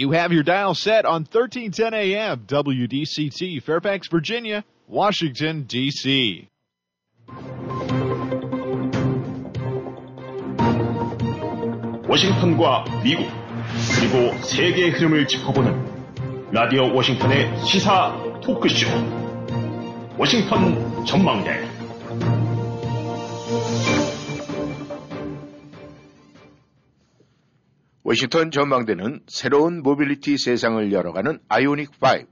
You have your dial set on 1310 AM WDCT, Fairfax, Virginia, Washington, D.C. 워싱턴과 미국, 그리고 세계의 흐름을 짚어보는 라디오 워싱턴의 시사 토크쇼, 워싱턴 전망대. 워싱턴 전망대는 새로운 모빌리티 세상을 열어가는 아이오닉5,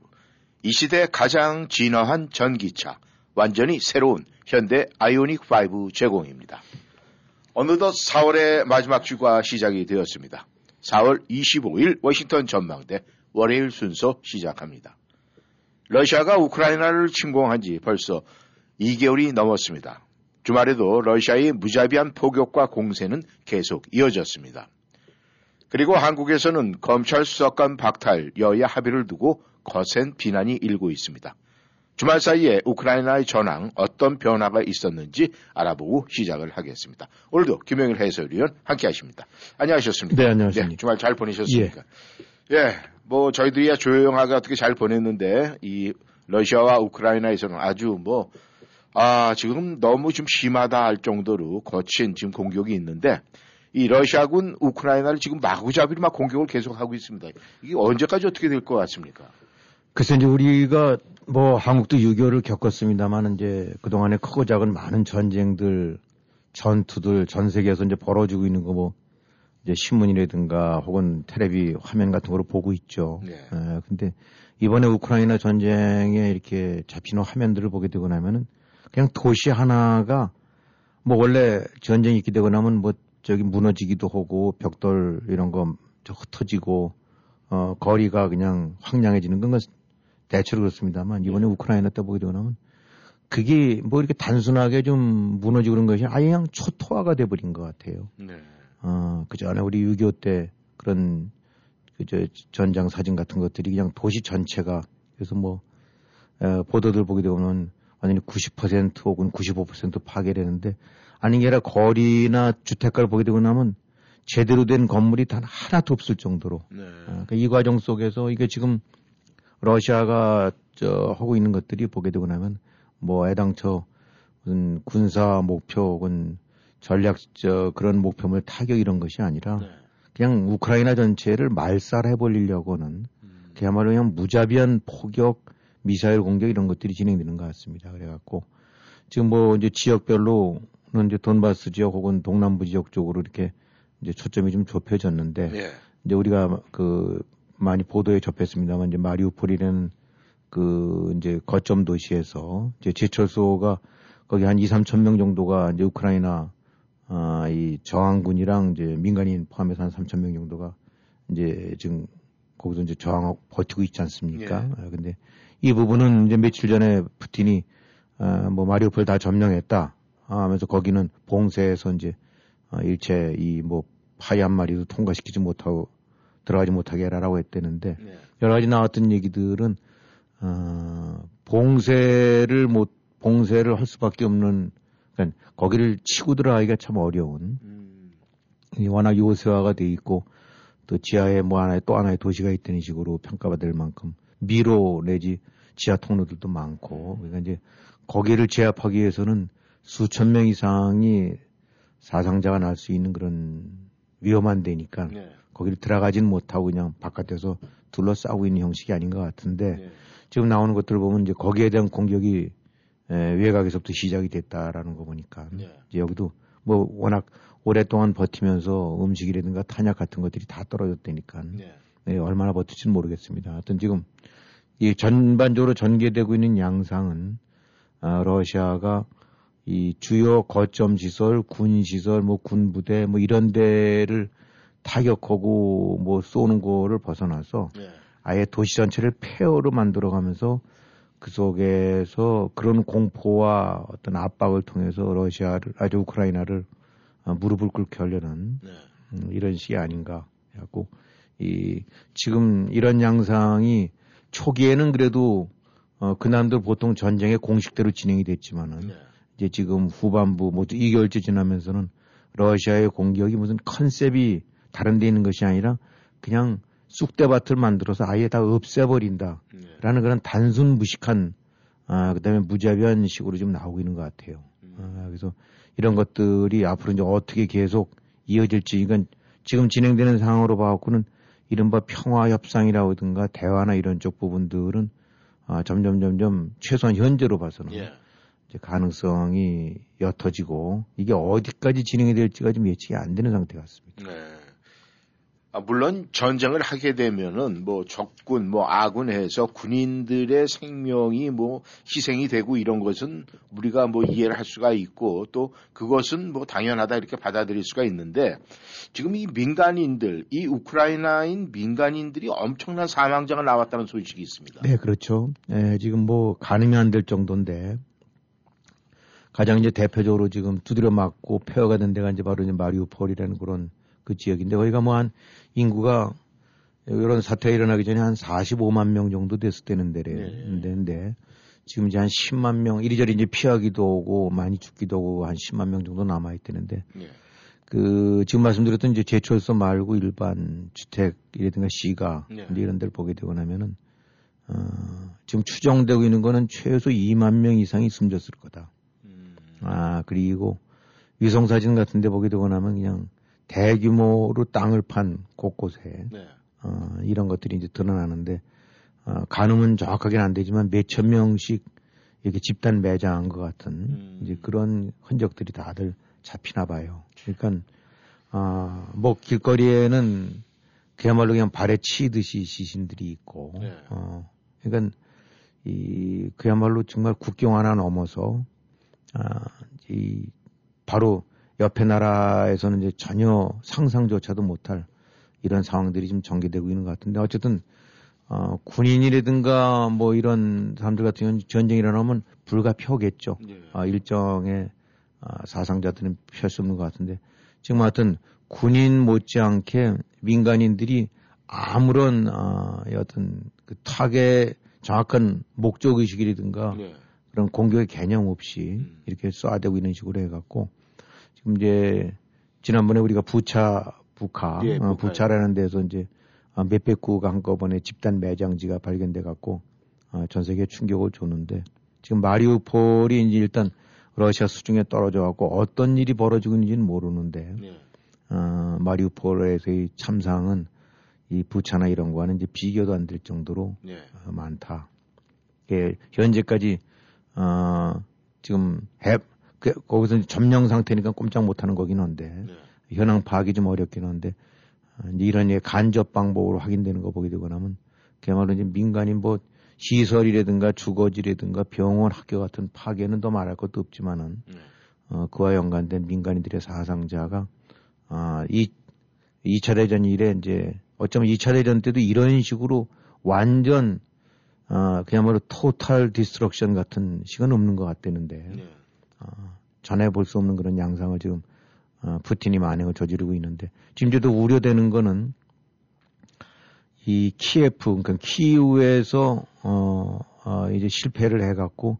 이 시대 가장 진화한 전기차, 완전히 새로운 현대 아이오닉5 제공입니다. 어느덧 4월의 마지막 주가 시작이 되었습니다. 4월 25일 워싱턴 전망대 월요일 순서 시작합니다. 러시아가 우크라이나를 침공한 지 벌써 2개월이 넘었습니다. 주말에도 러시아의 무자비한 포격과 공세는 계속 이어졌습니다. 그리고 한국에서는 검찰 수사권 박탈, 여야 합의를 두고 거센 비난이 일고 있습니다. 주말 사이에 우크라이나의 전황, 어떤 변화가 있었는지 알아보고 시작을 하겠습니다. 오늘도 김영일 해설위원 함께하십니다. 안녕하셨습니까? 네, 안녕하십니까. 네, 주말 잘 보내셨습니까? 예. 예, 뭐 저희들이야 조용하게 어떻게 잘 보냈는데 이 러시아와 우크라이나에서는 아주 뭐 지금 너무 좀 심하다 할 정도로 거친 지금 공격이 있는데. 이 러시아군 우크라이나를 지금 마구잡이로 막 공격을 계속하고 있습니다. 이게 언제까지 어떻게 될 것 같습니까? 글쎄 이제 우리가 뭐 한국도 6.25를 겪었습니다만 이제 그동안에 크고 작은 많은 전쟁들, 전투들 전 세계에서 이제 벌어지고 있는 거 뭐 이제 신문이라든가 혹은 텔레비 화면 같은 거로 보고 있죠. 네. 예, 근데 이번에 우크라이나 전쟁에 이렇게 잡히는 화면들을 보게 되고 나면은 그냥 도시 하나가 뭐 원래 전쟁이 있게 되고 나면 뭐 저기 무너지기도 하고 벽돌 이런 거 흩어지고 거리가 그냥 황량해지는 건 대체로 그렇습니다만 이번에 우크라이나 때 보게 되면 그게 뭐 이렇게 단순하게 좀 무너지고 그런 것이 아예 그냥 초토화가 돼버린 것 같아요. 네. 그 전에 우리 6.25 때 그런 그저 전장 사진 같은 것들이 그냥 도시 전체가 그래서 뭐 보도들 보게 되면 완전히 90% 혹은 95% 파괴되는데 아닌 게 아니라 거리나 주택가를 보게 되고 나면 제대로 된 건물이 단 하나도 없을 정도로. 네. 그러니까 이 과정 속에서 이게 지금 러시아가 하고 있는 것들이 보게 되고 나면 뭐 애당초 무슨 군사 목표 혹은 전략 그런 목표물 타격 이런 것이 아니라 네. 그냥 우크라이나 전체를 말살해버리려고는 그야말로 그냥 무자비한 포격, 미사일 공격 이런 것들이 진행되는 것 같습니다. 그래갖고 지금 뭐 이제 지역별로 이제 돈바스 지역 혹은 동남부 지역 쪽으로 이렇게 이제 초점이 좀 좁혀졌는데 예. 이제 우리가 그 많이 보도에 접했습니다만 이제 마리우폴이라는 그 이제 거점 도시에서 이제 제철소가 거기 한 2, 3천 명 정도가 이제 우크라이나 이 저항군이랑 이제 민간인 포함해서 한 3천 명 정도가 이제 지금 거기서 이제 저항하고 버티고 있지 않습니까? 예. 근데 이 부분은 이제 며칠 전에 푸틴이 뭐 마리우폴 다 점령했다. 하면서 거기는 봉쇄에서 이제 일체 이 뭐 파이 한 마리도 통과시키지 못하고 들어가지 못하게 해라라고 했대는데 네. 여러 가지 나왔던 얘기들은 봉쇄를 할 수밖에 없는 그러니까 거기를 치고 들어가기가 참 어려운 워낙 요새화가 돼 있고 또 지하에 뭐 하나의 또 하나의 도시가 있다는 식으로 평가받을 만큼 미로 내지 지하 통로들도 많고 그러니까 이제 거기를 제압하기 위해서는 수천 명 이상이 사상자가 날 수 있는 그런 위험한 데니까 네. 거기를 들어가진 못하고 그냥 바깥에서 둘러싸고 있는 형식이 아닌 것 같은데 네. 지금 나오는 것들을 보면 이제 거기에 대한 공격이 외곽에서부터 시작이 됐다라는 거 보니까 네. 이제 여기도 뭐 워낙 오랫동안 버티면서 음식이라든가 탄약 같은 것들이 다 떨어졌다니까 네. 네, 얼마나 버틸지는 모르겠습니다. 하여튼 지금 이 전반적으로 전개되고 있는 양상은 러시아가 이 주요 거점 시설, 군 시설, 뭐 군부대, 뭐 이런 데를 타격하고 뭐 쏘는 거를 벗어나서 네. 아예 도시 전체를 폐허로 만들어가면서 그 속에서 그런 공포와 어떤 압박을 통해서 러시아를, 아주 우크라이나를 무릎을 꿇게 하려는 네. 이런 식이 아닌가. 해갖고 이 지금 이런 양상이 초기에는 그래도 그남들 보통 전쟁의 공식대로 진행이 됐지만은 네. 이제 지금 후반부 모두 2개월째 지나면서는 러시아의 공격이 무슨 컨셉이 다른 데 있는 것이 아니라 그냥 쑥대밭을 만들어서 아예 다 없애버린다라는 그런 단순 무식한 그다음에 무자비한 식으로 지금 나오고 있는 것 같아요. 그래서 이런 것들이 앞으로 이제 어떻게 계속 이어질지, 그러니까 지금 진행되는 상황으로 봐갖고는 이른바 평화 협상이라든가 대화나 이런 쪽 부분들은 점점 최소한 현재로 봐서는 이제 가능성이 옅어지고 이게 어디까지 진행이 될지가 좀 예측이 안 되는 상태 같습니다. 네. 물론 전쟁을 하게 되면은 뭐 적군, 뭐 아군해서 군인들의 생명이 뭐 희생이 되고 이런 것은 우리가 뭐 이해를 할 수가 있고 또 그것은 뭐 당연하다 이렇게 받아들일 수가 있는데, 지금 이 민간인들, 이 우크라이나인 민간인들이 엄청난 사망자가 나왔다는 소식이 있습니다. 네, 그렇죠. 네, 지금 뭐 가늠이 안 될 정도인데 가장 이제 대표적으로 지금 두드려 맞고 폐허가 된 데가 이제 바로 이제 마리우폴이라는 그런 그 지역인데, 거기가 뭐 한 인구가 이런 사태가 일어나기 전에 한 45만 명 정도 됐을 때는 데인데 지금 이제 한 10만 명 이리저리 이제 피하기도 오고 많이 죽기도 하고 한 10만 명 정도 남아 있대는데, 그 지금 말씀드렸던 이제 제철소 말고 일반 주택 이라든가 시가 이런 데를 보게 되고 나면은 지금 추정되고 있는 거는 최소 2만 명 이상이 숨졌을 거다. 그리고 위성 사진 같은 데 보게 되고 나면 그냥 대규모로 땅을 판 곳곳에 이런 것들이 이제 드러나는데, 가늠은 정확하게는 안 되지만 몇천 명씩 이렇게 집단 매장한 것 같은 이제 그런 흔적들이 다들 잡히나 봐요. 그러니까 뭐 길거리에는 그야말로 그냥 발에 치이듯이 시신들이 있고, 그러니까 이 그야말로 정말 국경 하나 넘어서 이 바로 옆에 나라에서는 이제 전혀 상상조차도 못할 이런 상황들이 지금 전개되고 있는 것 같은데, 어쨌든 군인이라든가 뭐 이런 사람들 같은 경우는 전쟁이 일어나면 불가피하겠죠. 일정의 사상자들은 피할 수 없는 것 같은데, 지금 하여튼 군인 못지않게 민간인들이 아무런 어떤 그 타겟 정확한 목적의식이라든가 그런 공격의 개념 없이 이렇게 쏴대고 있는 식으로 해갖고, 지금 이제 지난번에 우리가 부차라는 데서 이제 몇백 구가 한꺼번에 집단 매장지가 발견돼 갖고 전 세계에 충격을 줬는데, 지금 마리우폴이 이제 일단 러시아 수중에 떨어져 갖고 어떤 일이 벌어지고 있는지는 모르는데 마리우폴에서의 참상은 이 부차나 이런 거와는 이제 비교도 안 될 정도로 많다. 현재까지 지금 거기서 점령 상태니까 꼼짝 못하는 거긴 한데 현황 파악이 좀 어렵긴 한데, 이런 간접 방법으로 확인되는 거 보게 되고 나면 그야말로 이제 민간인 뭐 시설이라든가 주거지라든가 병원, 학교 같은 파괴는 더 말할 것도 없지만은 그와 연관된 민간인들의 사상자가 이 2차 대전 이래 이제 어쩌면 2차 대전 때도 이런 식으로 완전 그야말로 토탈 디스트럭션 같은 식은 없는 것 같다는데. 전에 볼 수 없는 그런 양상을 지금 푸틴이 만행을 저지르고 있는데, 지금 저도 우려되는 거는 이 키에프, 그러니까 키우에서 이제 실패를 해갖고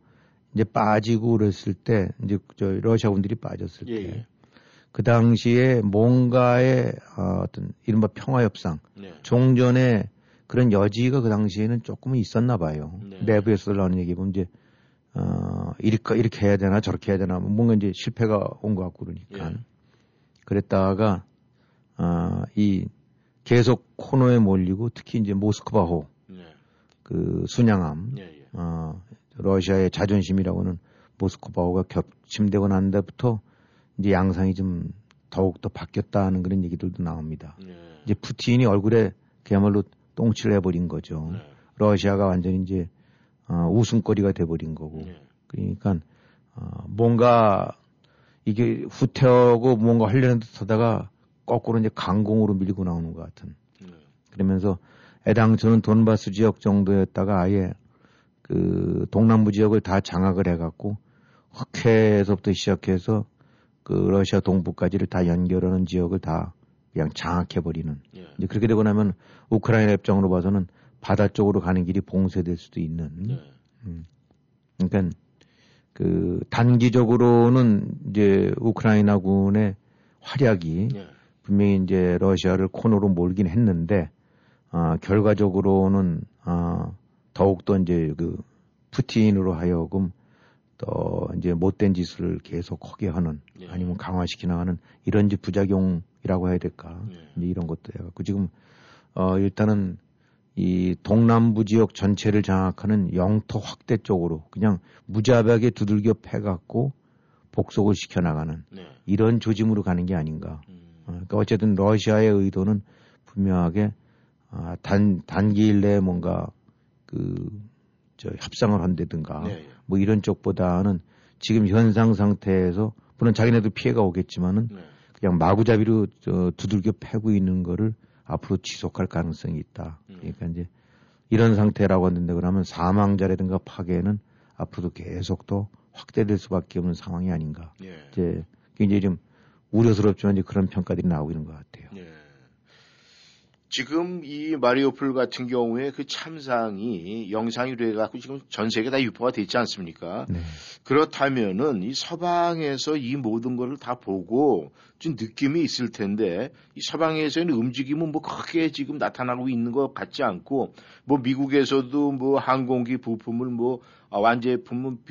이제 빠지고 그랬을 때, 이제 러시아군들이 빠졌을 때, 그 당시에 뭔가의 어떤 이른바 평화협상, 종전의 그런 여지가 그 당시에는 조금은 있었나 봐요. 내부에서 나오는 얘기 보면 이제 이렇게 해야 되나 저렇게 해야 되나 뭔가 이제 실패가 온 것 같고 그러니까 그랬다가 이 계속 코너에 몰리고, 특히 이제 모스크바호 그 순양함 러시아의 자존심이라고는 모스크바호가 격침되고 난 데부터 이제 양상이 좀 더욱 더 바뀌었다는 그런 얘기들도 나옵니다. 이제 푸틴이 얼굴에 그야말로 똥칠을 해버린 거죠. 러시아가 완전히 이제 웃음거리가 돼버린 거고, 그러니까 뭔가 이게 후퇴하고 뭔가 하려는 듯하다가 거꾸로 이제 강공으로 밀고 나오는 것 같은. 그러면서 애당초는 돈바스 지역 정도였다가 아예 그 동남부 지역을 다 장악을 해갖고 흑해에서부터 시작해서 그 러시아 동부까지를 다 연결하는 지역을 다 그냥 장악해버리는. 이제 그렇게 되고 나면 우크라이나 입장으로 봐서는 바다 쪽으로 가는 길이 봉쇄될 수도 있는. 그러니까 그 단기적으로는 이제 우크라이나군의 활약이 분명히 이제 러시아를 코너로 몰긴 했는데 결과적으로는 더욱더 이제 그 푸틴으로 하여금 또 이제 못된 짓을 계속 하게 하는 예. 아니면 강화시키나 하는 이런 이제 부작용이라고 해야 될까 예. 이런 것도요. 그 지금 일단은 이 동남부 지역 전체를 장악하는 영토 확대 쪽으로 그냥 무자비하게 두들겨 패갖고 복속을 시켜나가는 네. 이런 조짐으로 가는 게 아닌가. 그러니까 어쨌든 러시아의 의도는 분명하게 단기일 내에 뭔가 협상을 한다든가 네. 뭐 이런 쪽보다는 지금 현상 상태에서 물론 자기네도 피해가 오겠지만은 네. 그냥 마구잡이로 두들겨 패고 있는 거를 앞으로 지속할 가능성이 있다. 그러니까 이제 이런 상태라고 하는데 그러면 사망자라든가 파괴는 앞으로도 계속 더 확대될 수밖에 없는 상황이 아닌가. 예. 이제 굉장히 좀 우려스럽지만 이제 그런 평가들이 나오고 있는 것 같아요. 예. 지금 이 마리우폴 같은 경우에 그 참상이 영상이 돼갖고 지금 전 세계 다 유포가 되지 않습니까? 네. 그렇다면은 이 서방에서 이 모든 거를 다 보고 좀 느낌이 있을 텐데 이 서방에서는 움직임은 뭐 크게 지금 나타나고 있는 것 같지 않고 뭐 미국에서도 뭐 항공기 부품을 뭐 완제품은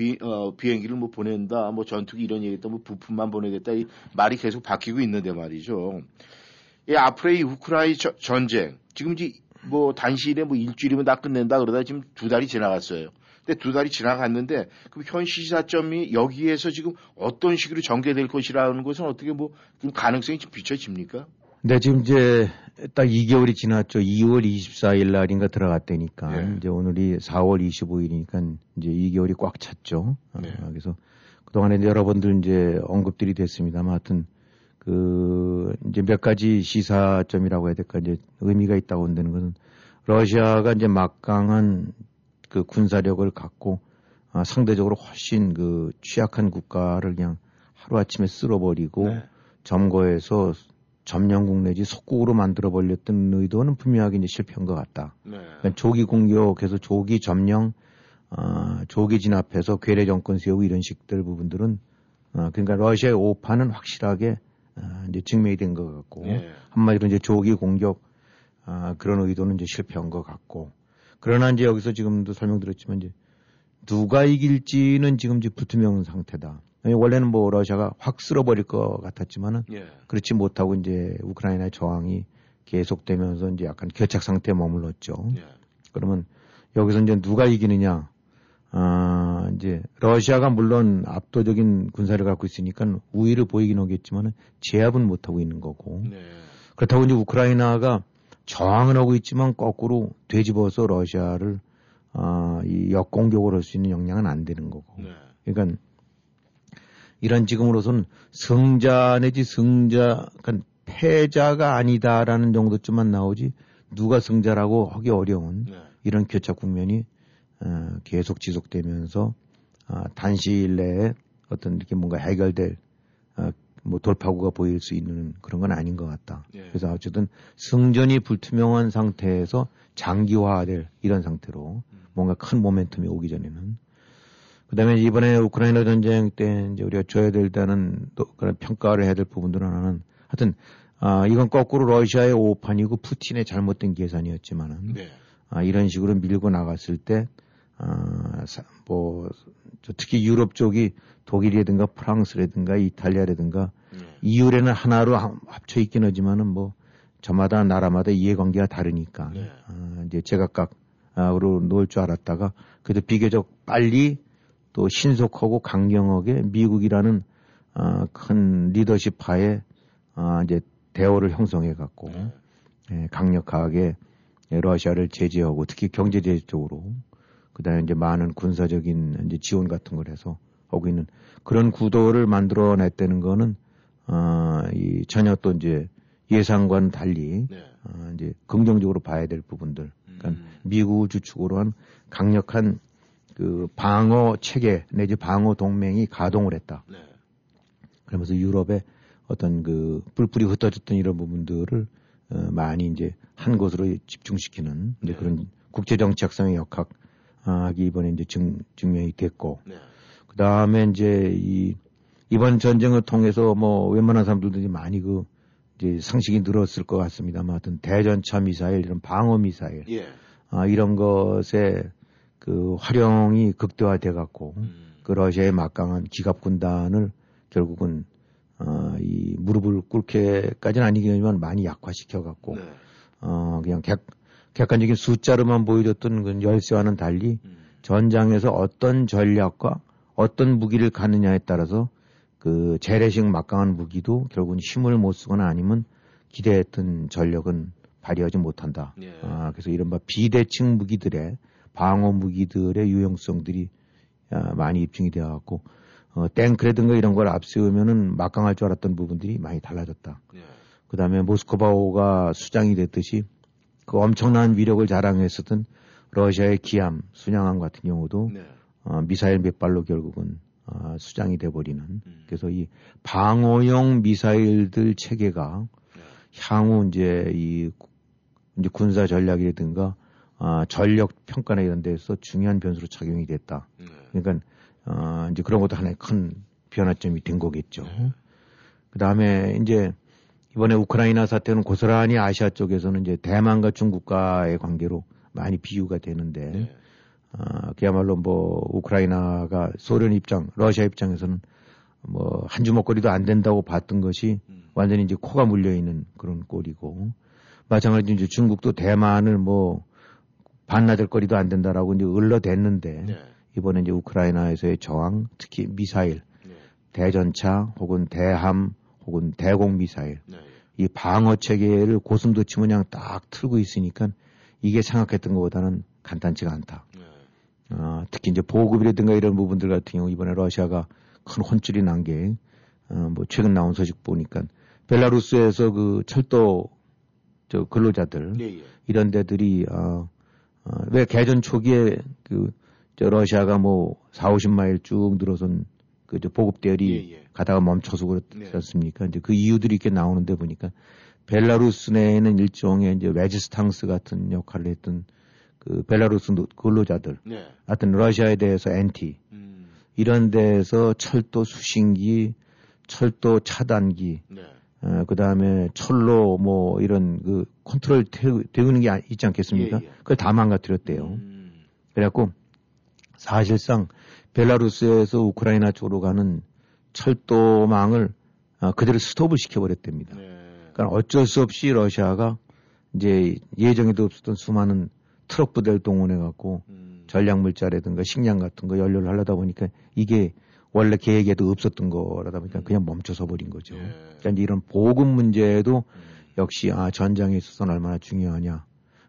비행기를 뭐 보낸다 뭐 전투기 이런 얘기했다 뭐 부품만 보내겠다 이 말이 계속 바뀌고 있는데 말이죠. 예, 앞으로의 우크라이나 전쟁 지금 이제 뭐 단시일에 뭐 일주일이면 다 끝낸다 그러다 지금 두 달이 지나갔어요. 근데 두 달이 지나갔는데 그럼 현 시사점이 여기에서 지금 어떤 식으로 전개될 것이라는 것은 어떻게 뭐 좀 가능성이 좀 비춰집니까? 네, 지금 이제 딱 2개월이 지났죠. 2월 24일 날인가 들어갔다니까 네. 이제 오늘이 4월 25일이니까 이제 2개월이 꽉 찼죠. 네. 그래서 그 동안에 여러 번들 이제 언급들이 됐습니다만 하여튼. 이제 몇 가지 시사점이라고 해야 될까, 이제 의미가 있다고 한다는 것은 러시아가 이제 막강한 그 군사력을 갖고 상대적으로 훨씬 그 취약한 국가를 그냥 하루아침에 쓸어버리고 네. 점거해서 점령국 내지 속국으로 만들어버렸던 의도는 분명하게 이제 실패한 것 같다. 네. 그러니까 조기 공격해서 조기 점령, 조기 진압해서 괴뢰 정권 세우고 이런 식들 부분들은 그러니까 러시아의 오판은 확실하게 이제 증명이 된 것 같고 예. 한마디로 이제 조기 공격 그런 의도는 이제 실패한 것 같고 그러나 이제 여기서 지금도 설명드렸지만 이제 누가 이길지는 지금 이제 불투명 상태다. 원래는 뭐 러시아가 확 쓸어버릴 것 같았지만은 예. 그렇지 못하고 이제 우크라이나의 저항이 계속되면서 이제 약간 교착 상태에 머물렀죠. 예. 그러면 여기서 이제 누가 이기느냐? 이제, 러시아가 물론 압도적인 군사를 갖고 있으니까 우위를 보이긴 하겠지만 제압은 못하고 있는 거고. 네. 그렇다고 이제 우크라이나가 저항은 하고 있지만 거꾸로 되짚어서 러시아를, 이 역공격을 할 수 있는 역량은 안 되는 거고. 네. 그러니까, 이런 지금으로서는 승자 내지 승자, 그러니까 패자가 아니다라는 정도쯤만 나오지 누가 승자라고 하기 어려운 네. 이런 교착 국면이 계속 지속되면서 단시일 내에 어떤 이렇게 뭔가 해결될 뭐 돌파구가 보일 수 있는 그런 건 아닌 것 같다. 예. 그래서 어쨌든 승전이 불투명한 상태에서 장기화될 이런 상태로 뭔가 큰 모멘텀이 오기 전에는 그다음에 이번에 우크라이나 전쟁 때 이제 우리가 줘야 될다는 그런 평가를 해야 될 부분들 하나는 하여튼 이건 거꾸로 러시아의 오판이고 푸틴의 잘못된 계산이었지만은 네. 이런 식으로 밀고 나갔을 때 특히 유럽 쪽이 독일이라든가 프랑스라든가 이탈리아라든가 이율에는 하나로 합쳐 있긴 하지만은 뭐 저마다 나라마다 이해관계가 다르니까 네. 이제 제각각으로 놓을 줄 알았다가 그래도 비교적 빨리 또 신속하고 강경하게 미국이라는 큰 리더십 하에 이제 대오를 형성해 갖고 네. 강력하게 러시아를 제재하고 특히 경제 제재 쪽으로 그다음에 이제 많은 군사적인 이제 지원 같은 걸 해서 하고 있는 그런 구도를 만들어냈다는 거는 이 전혀 또 이제 예상과는 달리 네. 이제 긍정적으로 봐야 될 부분들. 그러니까 미국을 주축으로 한 강력한 그 방어 체계 내지 방어 동맹이 가동을 했다. 네. 그러면서 유럽의 어떤 그 뿔뿔이 흩어졌던 이런 부분들을 많이 이제 한 곳으로 집중시키는 이제 네. 그런 국제 정치학상의 역학이 이번에 이제 증명이 됐고 네. 그 다음에 이제 이번 전쟁을 통해서 뭐 웬만한 사람들도 이제 많이 이제 상식이 늘었을 것 같습니다만, 하여튼 대전차 미사일, 이런 방어 미사일, 예. 아, 이런 것에 그 활용이 극대화돼 갖고 그 러시아의 막강한 기갑 군단을 결국은 이 무릎을 꿇게까지는 아니겠지만 많이 약화시켜 갖고 네. 그냥 객관적인 숫자로만 보여줬던 그 열세와는 달리 전장에서 어떤 전략과 어떤 무기를 가느냐에 따라서 그 재래식 막강한 무기도 결국은 힘을 못 쓰거나 아니면 기대했던 전력은 발휘하지 못한다. 예. 아, 그래서 이른바 비대칭 무기들의 방어 무기들의 유용성들이 많이 입증이 되어갖고 탱크라든가 이런 걸 앞세우면은 막강할 줄 알았던 부분들이 많이 달라졌다. 예. 그 다음에 모스크바호가 수장이 됐듯이 그 엄청난 위력을 자랑했었던 러시아의 기함, 순양함 같은 경우도 네. 미사일 몇 발로 결국은 수장이 돼버리는. 그래서 이 방어용 미사일들 체계가 네. 향후 이제 이 군사 전략이라든가 전력 평가나 이런 데서 중요한 변수로 작용이 됐다. 네. 그러니까 이제 그런 것도 하나의 큰 변화점이 된 거겠죠. 네. 그 다음에 이제 이번에 우크라이나 사태는 고스란히 아시아 쪽에서는 이제 대만과 중국과의 관계로 많이 비유가 되는데 네. 그야말로 뭐 우크라이나가 소련 입장, 러시아 입장에서는 뭐 한 주먹거리도 안 된다고 봤던 것이 완전히 이제 코가 물려 있는 그런 꼴이고, 마찬가지로 이제 중국도 대만을 뭐 반나절거리도 안 된다라고 이제 을러댔는데 네. 이번에 이제 우크라이나에서의 저항, 특히 미사일, 네. 대전차 혹은 대함 혹은 대공 미사일, 네. 이 방어 체계를 고슴도 치면 그냥 딱 틀고 있으니까 이게 생각했던 것보다는 간단치가 않다. 네. 특히 이제 보급이라든가 이런 부분들 같은 경우 이번에 러시아가 큰 혼쭐이 난 게 뭐 최근 나온 소식 보니까 벨라루스에서 그 철도 저 근로자들 네, 예. 이런 데들이 왜 개전 초기에 그 저 러시아가 뭐 40~50마일 쭉 늘어선 그 저 보급 대열이 예, 예. 가다가 멈춰서 그렇지 않습니까? 네. 이제 그 이유들이 이렇게 나오는데 보니까 벨라루스 내에는 일종의 이제 레지스탕스 같은 역할을 했던 그 벨라루스 근로자들, 네. 하여튼 러시아에 대해서 엔티 이런 데에서 철도 수신기, 철도 차단기, 네. 그 다음에 철로 뭐 이런 그 컨트롤 되는 게 있지 않겠습니까? 예, 예. 그걸 다 망가뜨렸대요. 그래갖고 사실상 벨라루스에서 우크라이나 쪽으로 가는 철도망을 그대로 스톱을 시켜버렸답니다. 네. 그러니까 어쩔 수 없이 러시아가 이제 예정에도 없었던 수많은 트럭 부대를 동원해갖고 전략 물자라든가 식량 같은 거 연료를 하려다 보니까 이게 원래 계획에도 없었던 거라다 보니까 그냥 멈춰서 버린 거죠. 예. 그러니까 이제 이런 보급 문제도 역시 전장에 있어서는 얼마나 중요하냐.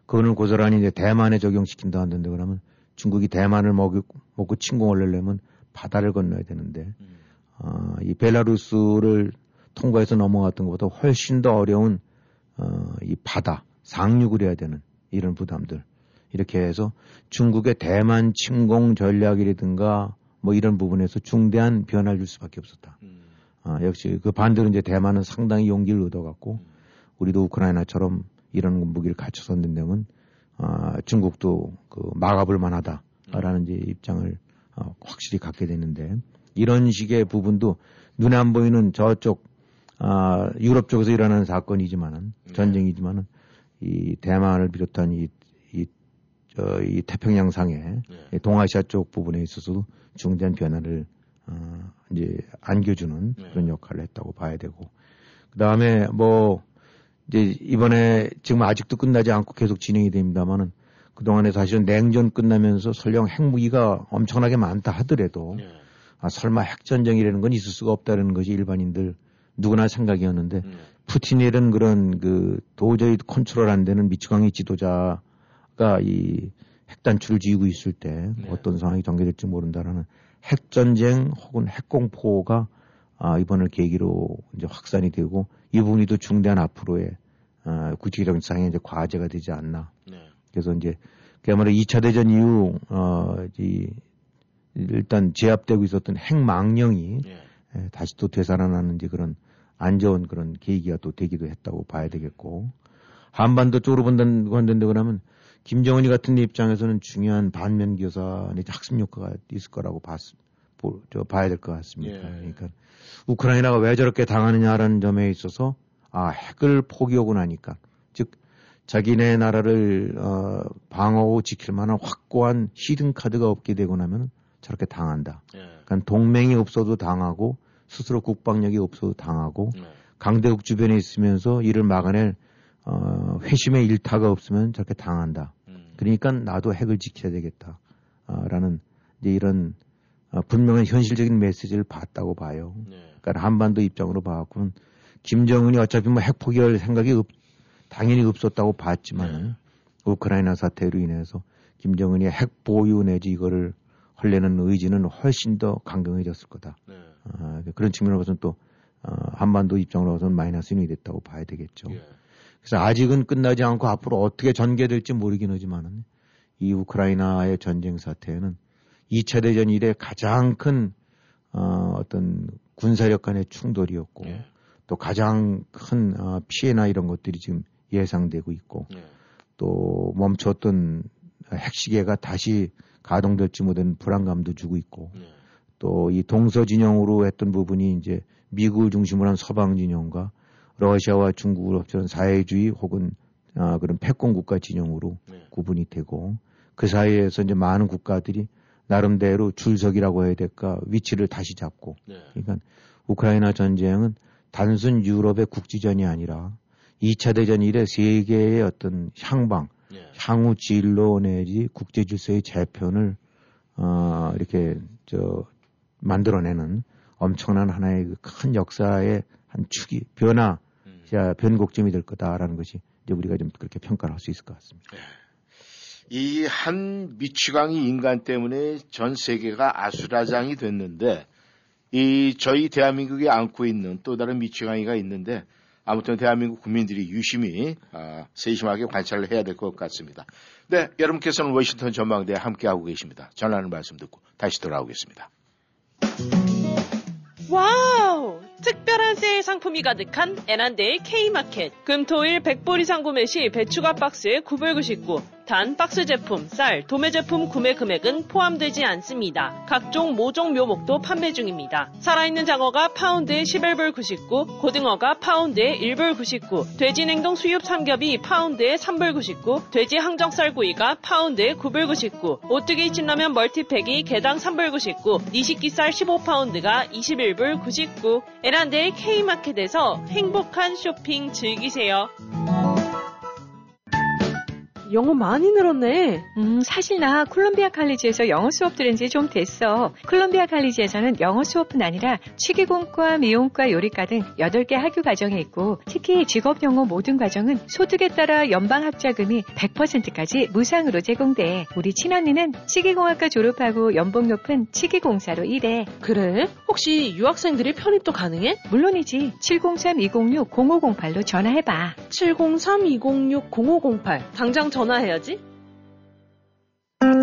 그거는 고스란히 이제 대만에 적용시킨다 하는데, 그러면 중국이 대만을 먹고 침공을 하려면 바다를 건너야 되는데 이 벨라루스를 통과해서 넘어갔던 것보다 훨씬 더 어려운 이 바다 상륙을 해야 되는 이런 부담들, 이렇게 해서 중국의 대만 침공 전략이라든가 뭐 이런 부분에서 중대한 변화를 줄 수밖에 없었다. 역시 그 반대로 이제 대만은 상당히 용기를 얻어갖고 우리도 우크라이나처럼 이런 무기를 갖춰서 낸다면 중국도 그 막아볼 만하다라는 이제 입장을 확실히 갖게 되는데, 이런 식의 부분도 눈에 안 보이는 저쪽 유럽 쪽에서 일어나는 사건이지만은 전쟁이지만은 이 대만을 비롯한 이 태평양 상의 네. 동아시아 쪽 부분에 있어서도 중대한 변화를 이제 안겨주는 네. 그런 역할을 했다고 봐야 되고, 그 다음에 뭐 이제 이번에 지금 아직도 끝나지 않고 계속 진행이 됩니다만은 그 동안에 사실은 냉전 끝나면서 설령 핵무기가 엄청나게 많다 하더라도 네. 설마 핵전쟁이라는 건 있을 수가 없다는 것이 일반인들 누구나 생각이었는데 푸틴이라는 그런 그 도저히 컨트롤 안 되는 미치광이 지도자 이 핵단추를 쥐고 있을 때 네. 어떤 상황이 전개될지 모른다라는 핵전쟁 혹은 핵공포가 이번을 계기로 이제 확산이 되고, 이 부분이 또 중대한 앞으로의 국제적인 상황의 이제 과제가 되지 않나. 네. 그래서 이제 그야말로 2차 대전 이후 일단 제압되고 있었던 핵망령이 네. 다시 또 되살아나는 그런 안 좋은 그런 계기가 또 되기도 했다고 봐야 되겠고, 한반도 쪽으로 본다는데 그러면 김정은이 같은 입장에서는 중요한 반면교사 내지 학습 효과가 있을 거라고 봐야 될 것 같습니다. 예. 그러니까 우크라이나가 왜 저렇게 당하느냐라는 점에 있어서 핵을 포기하고 나니까, 즉 자기네 나라를 방어하고 지킬 만한 확고한 히든카드가 없게 되고 나면 저렇게 당한다. 예. 그러니까 동맹이 없어도 당하고 스스로 국방력이 없어도 당하고 예. 강대국 주변에 있으면서 이를 막아낼 회심의 일타가 없으면 저렇게 당한다. 그러니까 나도 핵을 지켜야 되겠다라는 이런 분명한 현실적인 메시지를 봤다고 봐요. 예. 그러니까 한반도 입장으로 봐갖고는 김정은이 어차피 뭐 핵 포기할 생각이 당연히 없었다고 봤지만 네. 우크라이나 사태로 인해서 김정은이 핵 보유 내지 이거를 헐려는 의지는 훨씬 더 강경해졌을 거다. 네. 그런 측면으로 봐서는 또 한반도 입장으로 봐서는 마이너스인이 됐다고 봐야 되겠죠. 네. 그래서 아직은 끝나지 않고 앞으로 어떻게 전개될지 모르긴 하지만 이 우크라이나의 전쟁 사태에는 2차 대전 이래 가장 큰 어떤 군사력 간의 충돌이었고 네. 또 가장 큰 피해나 이런 것들이 지금 예상되고 있고 네. 또 멈췄던 핵시계가 다시 가동될지 모르는 불안감도 주고 있고 네. 또 이 동서 진영으로 했던 부분이 이제 미국을 중심으로 한 서방 진영과 러시아와 중국을 합쳐서 사회주의 혹은 그런 패권 국가 진영으로 네. 구분이 되고 그 사이에서 이제 많은 국가들이 나름대로 줄서기라고 해야 될까 위치를 다시 잡고 네. 그러니까 우크라이나 전쟁은 단순 유럽의 국지전이 아니라 2차 대전 이래 세계의 어떤 향방, 예. 향후 진로 내지 국제 질서의 재편을 이렇게 만들어내는 엄청난 하나의 큰 역사의 한 축이 변곡점이 될 거다라는 것이 이제 우리가 좀 그렇게 평가를 할 수 있을 것 같습니다. 예. 이 한 미치광이 인간 때문에 전 세계가 아수라장이 됐는데. 이 저희 대한민국이 안고 있는 또 다른 미치광이가 있는데 아무튼 대한민국 국민들이 유심히 세심하게 관찰을 해야 될 것 같습니다. 네, 여러분께서는 워싱턴 전망대에 함께하고 계십니다. 전하는 말씀 듣고 다시 돌아오겠습니다. 와우! 특별한 세일 상품이 가득한 애난데의 K마켓. 금토일 100불 이상 구매 시 배추가 박스에 999, 단 박스 제품, 쌀, 도매 제품 구매 금액은 포함되지 않습니다. 각종 모종 묘목도 판매 중입니다. 살아있는 장어가 파운드에 11불 99, 고등어가 파운드에 1불 99, 돼지 냉동 수육 삼겹이 파운드에 3불 99, 돼지 항정살구이가 파운드에 9불 99, 오뚜기 찜라면 멀티팩이 개당 3불 99, 이식기살 15파운드가 21불 99, 에란데의 K마켓에서 행복한 쇼핑 즐기세요. 영어 많이 늘었네. 사실 나 콜롬비아 칼리지에서 영어 수업 들은 지 좀 됐어. 콜롬비아 칼리지에서는 영어 수업뿐 아니라 취기공과, 미용과, 요리과 등 8개 학교 과정이 있고 특히 직업영어 모든 과정은 소득에 따라 연방학자금이 100%까지 무상으로 제공돼. 우리 친언니는 취기공학과 졸업하고 연봉 높은 취기공사로 일해. 그래? 혹시 유학생들이 편입도 가능해? 물론이지. 703-206-0508로 전화해봐. 703-206-0508. 당장 전화해야지.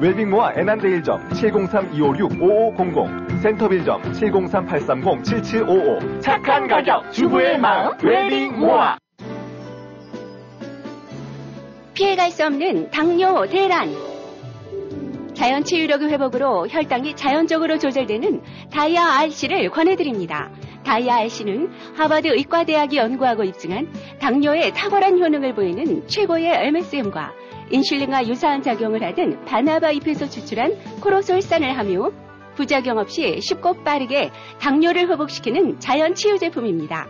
웰빙모아 애난데 1점 703-256-5500 센터 1점 703-830-7755 착한 가격 주부의 마음 웰빙모아. 피해갈 수 없는 당뇨 대란. 자연치유력의 회복으로 혈당이 자연적으로 조절되는 다이아 RC를 권해드립니다. 다이아 RC는 하버드 의과대학이 연구하고 입증한 당뇨에 탁월한 효능을 보이는 최고의 MSM과 인슐린과 유사한 작용을 하던 바나바 잎에서 추출한 코로솔산을 함유, 부작용 없이 쉽고 빠르게 당뇨를 회복시키는 자연 치유 제품입니다.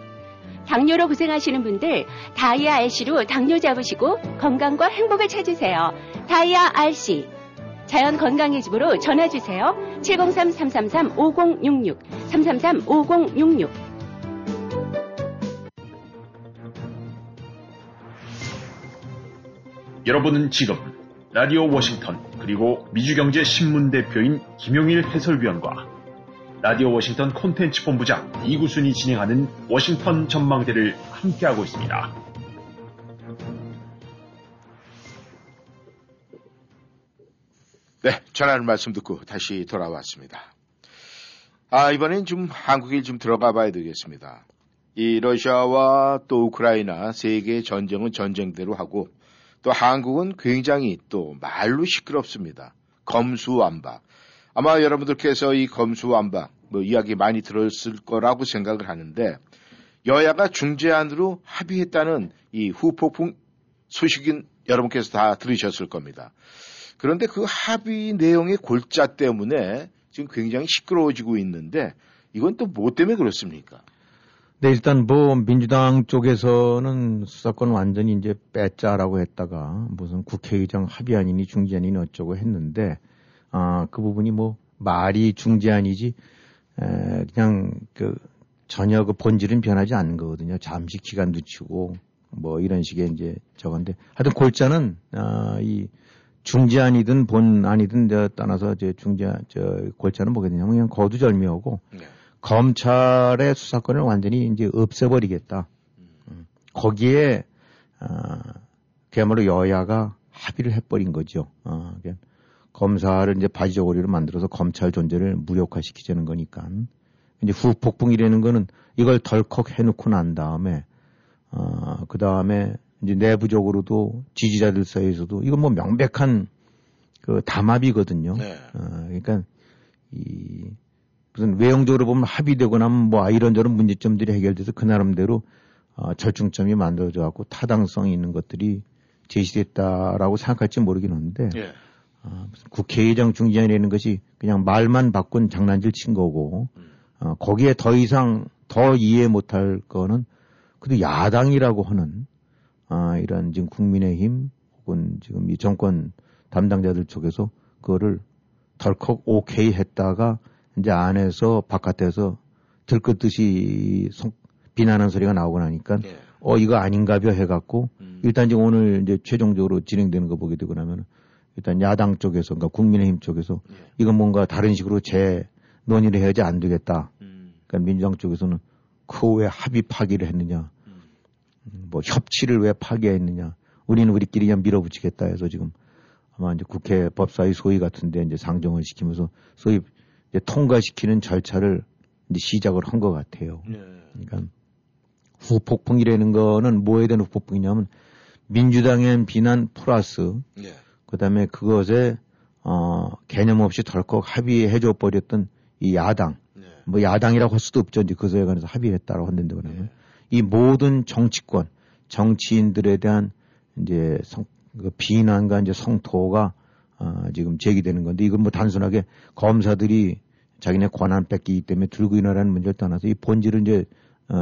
당뇨로 고생하시는 분들 다이아 RC로 당뇨 잡으시고 건강과 행복을 찾으세요. 다이아 RC 자연 건강의 집으로 전화주세요. 703-333-5066 333-5066. 여러분은 지금 라디오 워싱턴 그리고 미주경제신문대표인 김용일 해설위원과 라디오 워싱턴 콘텐츠 본부장 이구순이 진행하는 워싱턴 전망대를 함께하고 있습니다. 네, 전하는 말씀 듣고 다시 돌아왔습니다. 이번엔 좀 한국일 좀 들어가 봐야 되겠습니다. 이 러시아와 또 우크라이나 세계 전쟁은 전쟁대로 하고 또 한국은 굉장히 또 말로 시끄럽습니다. 검수완박. 아마 여러분들께서 이 검수완박 뭐 이야기 많이 들었을 거라고 생각을 하는데 여야가 중재안으로 합의했다는 이 후폭풍 소식인 여러분께서 다 들으셨을 겁니다. 그런데 그 합의 내용의 골자 때문에 지금 굉장히 시끄러워지고 있는데 이건 또 뭐 때문에 그렇습니까? 네, 일단 뭐 민주당 쪽에서는 수사권 완전히 이제 뺏자라고 했다가 무슨 국회의장 합의안이니 중재안이니 어쩌고 했는데 그 부분이 뭐 말이 중재안이지 그냥 그 전혀 그 본질은 변하지 않는 거거든요. 잠시 기간 늦추고 뭐 이런 식의 이제 저건데 하여튼 골자는 이 중재안이든 본안이든 떠나서 이제 중재안 저 골자는 뭐겠냐면 그냥 거두절미하고. 네. 검찰의 수사권을 완전히 이제 없애버리겠다. 거기에, 그야말로 여야가 합의를 해버린 거죠. 검사를 이제 바지저고리로 만들어서 검찰 존재를 무력화시키자는 거니까. 이제 후폭풍이라는 거는 이걸 덜컥 해놓고 난 다음에, 그 다음에 이제 내부적으로도 지지자들 사이에서도 이건 뭐 명백한 그 담합이거든요. 네. 그러니까 이, 무슨 외형적으로 보면 합의되고 나면 뭐 이런저런 문제점들이 해결돼서 그 나름대로 절충점이 만들어져 갖고 타당성이 있는 것들이 제시됐다라고 생각할지 모르긴 한데 예. 무슨 국회의장 중재안이라는 것이 그냥 말만 바꾼 장난질 친 거고 거기에 더 이상 더 이해 못할 거는 그래도 야당이라고 하는 이런 지금 국민의힘 혹은 지금 이 정권 담당자들 쪽에서 그거를 덜컥 오케이 했다가 이제 안에서 바깥에서 들끓듯이 비난하는 소리가 나오고 나니까 네. 이거 아닌가벼 해갖고 일단 지금 오늘 이제 최종적으로 진행되는 거 보게 되고 나면 일단 야당 쪽에서 그러니까 국민의힘 쪽에서 네. 이건 뭔가 다른 식으로 재논의를 해야지 안 되겠다. 그러니까 민주당 쪽에서는 그 왜 합의 파기를 했느냐, 뭐 협치를 왜 파기했느냐, 우리는 우리끼리 그냥 밀어붙이겠다 해서 지금 아마 이제 국회 법사위 소위 같은데 이제 상정을 시키면서 소위 통과시키는 절차를 이제 시작을 한 것 같아요. 네. 그러니까 후폭풍이라는 거는 뭐에 대한 후폭풍이냐면 민주당의 비난 플러스 네. 그다음에 그것에 개념 없이 덜컥 합의해줘 버렸던 이 야당 네. 뭐 야당이라고 할 수도 없죠. 이제 그것에 관해서 합의했다라고 한다는데 그러면 이 모든 정치권 정치인들에 대한 이제 비난과 이제 성토가 지금 제기되는 건데 이건 뭐 단순하게 검사들이 자기네 권한 뺏기기 때문에 들고 일어나는 문제를 떠나서 이 본질을 이제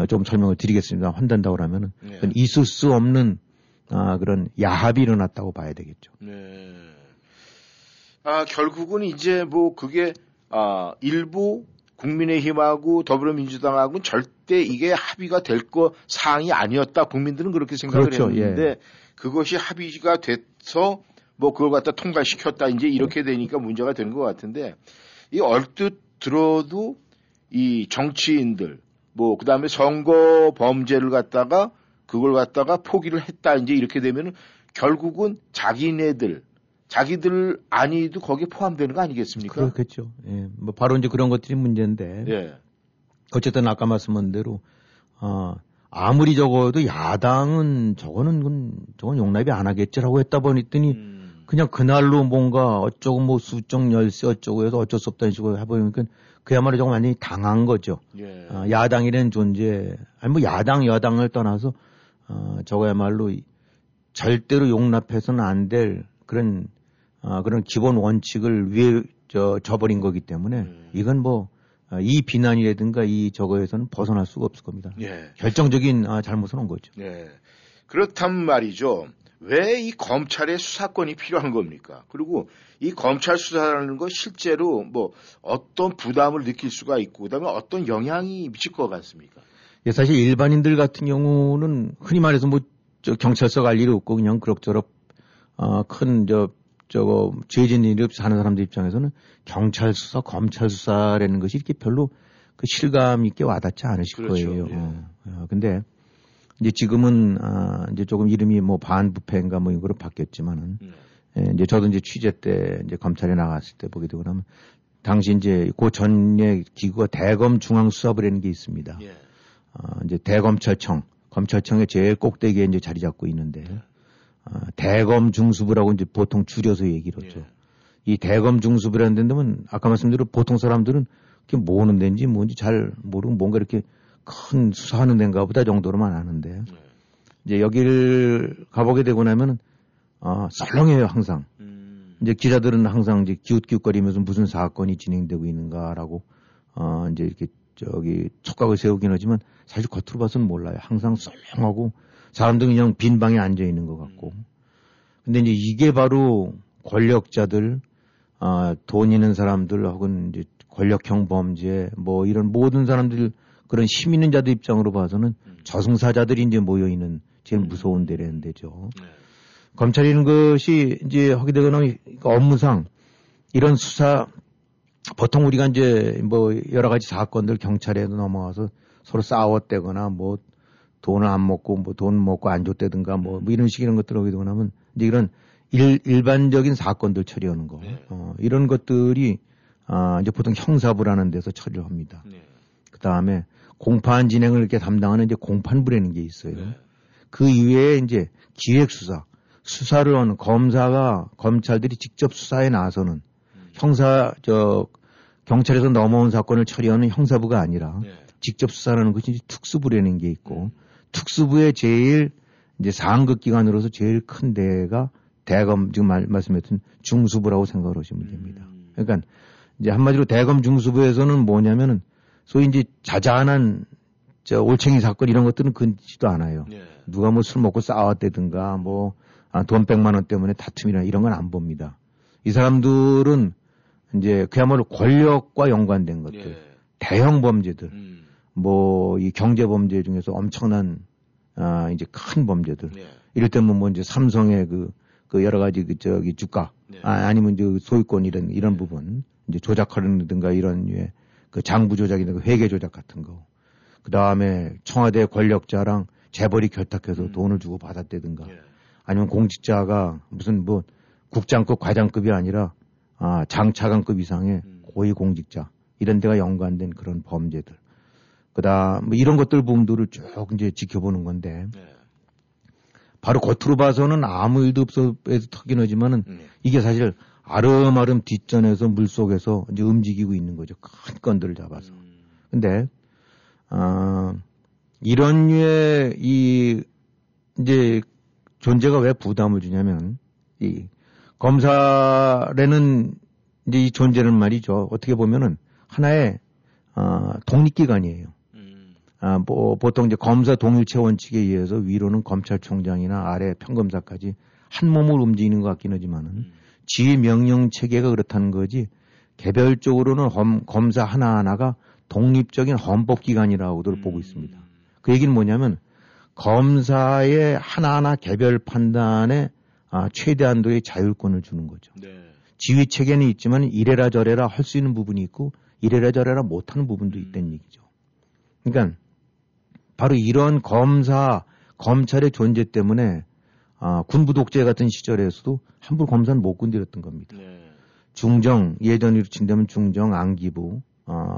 좀 설명을 드리겠습니다. 한단다고 하면은 네. 있을 수 없는 그런 야합이 일어났다고 봐야 되겠죠. 네. 결국은 이제 뭐 그게 일부 국민의힘하고 더불어민주당하고는 절대 이게 합의가 될 거 사항이 아니었다. 국민들은 그렇게 생각을 그렇죠. 했는데 예. 그것이 합의가 돼서 뭐 그걸 갖다 통과시켰다 이제 이렇게 되니까 문제가 되는 것 같은데 이 얼뜻 들어도 이 정치인들 뭐 그 다음에 선거 범죄를 갖다가 그걸 갖다가 포기를 했다 이제 이렇게 되면은 결국은 자기들 안위도 거기에 포함되는 거 아니겠습니까? 그렇겠죠. 예, 뭐 바로 이제 그런 것들이 문제인데 예. 어쨌든 아까 말씀한 대로 아무리 적어도 야당은 저건 용납이 안 하겠지라고 했다 보니더니 그냥 그날로 뭔가 어쩌고 뭐 수정 열쇠 어쩌고 해서 어쩔 수 없다는 식으로 해버리니까 그야말로 정말 완전히 당한 거죠. 예. 야당이라는 존재, 아니 뭐 야당, 여당을 떠나서 저거야말로 절대로 용납해서는 안 될 그런 기본 원칙을 위에 저버린 거기 때문에 이건 뭐 이 비난이라든가 이 저거에서는 벗어날 수가 없을 겁니다. 예. 결정적인 잘못은 온 거죠. 예. 그렇단 말이죠. 왜 이 검찰의 수사권이 필요한 겁니까? 그리고 이 검찰 수사라는 거 실제로 뭐 어떤 부담을 느낄 수가 있고 그다음에 어떤 영향이 미칠 것 같습니까? 예, 사실 일반인들 같은 경우는 흔히 말해서 뭐 경찰서 갈 일이 없고 그냥 그럭저럭 큰 저거 죄진 일이 없이 사는 사람들 입장에서는 경찰 수사, 검찰 수사라는 것이 이렇게 별로 그 실감 있게 와닿지 않으실 그렇죠. 거예요. 예. 근데 이제 지금은 이제 조금 이름이 뭐 반부패인가 뭐 이거로 바뀌었지만은 예, 이제 저도 이제 취재 때 이제 검찰에 나갔을 때 보게 되고 나면 당시 이제 그 전에 기구가 대검 중앙수사부라는 게 있습니다. 예. 이제 대검찰청, 검찰청의 제일 꼭대기에 이제 자리 잡고 있는데 예. 대검 중수부라고 이제 보통 줄여서 얘기를 하죠. 예. 이 대검 중수부라는 데는 아까 말씀드린 보통 사람들은 그게 뭐는 데인지 뭔지 잘 모르고 뭔가 이렇게 큰 수사하는 데인가 보다 정도로만 아는데 예. 이제 여기를 가보게 되고 나면은 썰렁해요 항상. 이제 기자들은 항상 이제 기웃기웃거리면서 무슨 사건이 진행되고 있는가라고 이제 이렇게 저기 촉각을 세우긴 하지만 사실 겉으로 봐서는 몰라요. 항상 썰렁하고 사람들은 그냥 빈 방에 앉아 있는 것 같고. 근데 이제 이게 바로 권력자들, 돈 있는 사람들 혹은 이제 권력형 범죄 뭐 이런 모든 사람들 그런 힘 있는 자들 입장으로 봐서는 저승사자들이 이제 모여 있는 제일 무서운 데라는 데죠. 검찰이라는 것이 이제 하게 되거나 업무상 이런 수사 보통 우리가 이제 뭐 여러 가지 사건들 경찰에 넘어와서 서로 싸웠대거나 뭐 돈을 안 먹고 뭐 돈 먹고 안 줬대든가 뭐 이런 식의 이런 것들 하게 되고 나면 이제 이런 일반적인 사건들 처리하는 거 이런 것들이 이제 보통 형사부라는 데서 처리를 합니다. 그 다음에 공판 진행을 이렇게 담당하는 이제 공판부라는 게 있어요. 그 이외에 이제 기획수사 수사를 하는 검사가 검찰들이 직접 수사에 나서는 경찰에서 넘어온 사건을 처리하는 형사부가 아니라 직접 수사라는 것이 특수부라는 게 있고 특수부의 제일 이제 상급 기관으로서 제일 큰 데가 대검 지금 말씀했던 중수부라고 생각을 하시면 됩니다. 그러니까 이제 한마디로 대검 중수부에서는 뭐냐면은 소위 이제 자잘한 저 올챙이 사건 이런 것들은 근치도 않아요. 누가 뭐 술 먹고 싸웠다든가 뭐 돈 100만 원 때문에 다툼이나 이런 건 안 봅니다. 이 사람들은 이제 그야말로 권력과 연관된 것들, 대형 범죄들, 뭐 이 경제 범죄 중에서 엄청난 이제 큰 범죄들. 이럴 때면 뭐 이제 삼성의 그 여러 가지 그 저기 주가, 아니면 이제 소유권 이런 부분, 이제 조작하는든가 이런 류의 그 장부 조작이나 회계 조작 같은 거. 그 다음에 청와대 권력자랑 재벌이 결탁해서 돈을 주고 받았다든가. 아니면 공직자가 무슨 뭐 국장급, 과장급이 아니라 장차관급 이상의 고위공직자 이런 데가 연관된 그런 범죄들. 그다음 뭐 이런 것들 부분들을 쭉 이제 지켜보는 건데 바로 겉으로 봐서는 아무 일도 없어서 터긴 하지만은 이게 사실 아름아름 뒷전에서 물속에서 이제 움직이고 있는 거죠. 큰 건들을 잡아서. 근데 이런 류의 이 이제 존재가 왜 부담을 주냐면, 이 검사라는 이제 이 존재는 말이죠. 어떻게 보면은 하나의, 독립기관이에요. 뭐, 보통 이제 검사 동일체 원칙에 의해서 위로는 검찰총장이나 아래 평검사까지 한 몸으로 움직이는 것 같긴 하지만은 지휘 명령 체계가 그렇다는 거지 개별적으로는 검사 하나하나가 독립적인 헌법기관이라고들 보고 있습니다. 그 얘기는 뭐냐면, 검사의 하나하나 개별 판단에 최대한도의 자율권을 주는 거죠. 지휘 체계는 있지만 이래라 저래라 할 수 있는 부분이 있고 이래라 저래라 못하는 부분도 있다는 얘기죠. 그러니까 바로 이런 검찰의 존재 때문에 군부 독재 같은 시절에서도 함부로 검사는 못 건드렸던 겁니다. 중정, 예전으로 친다면 중정, 안기부,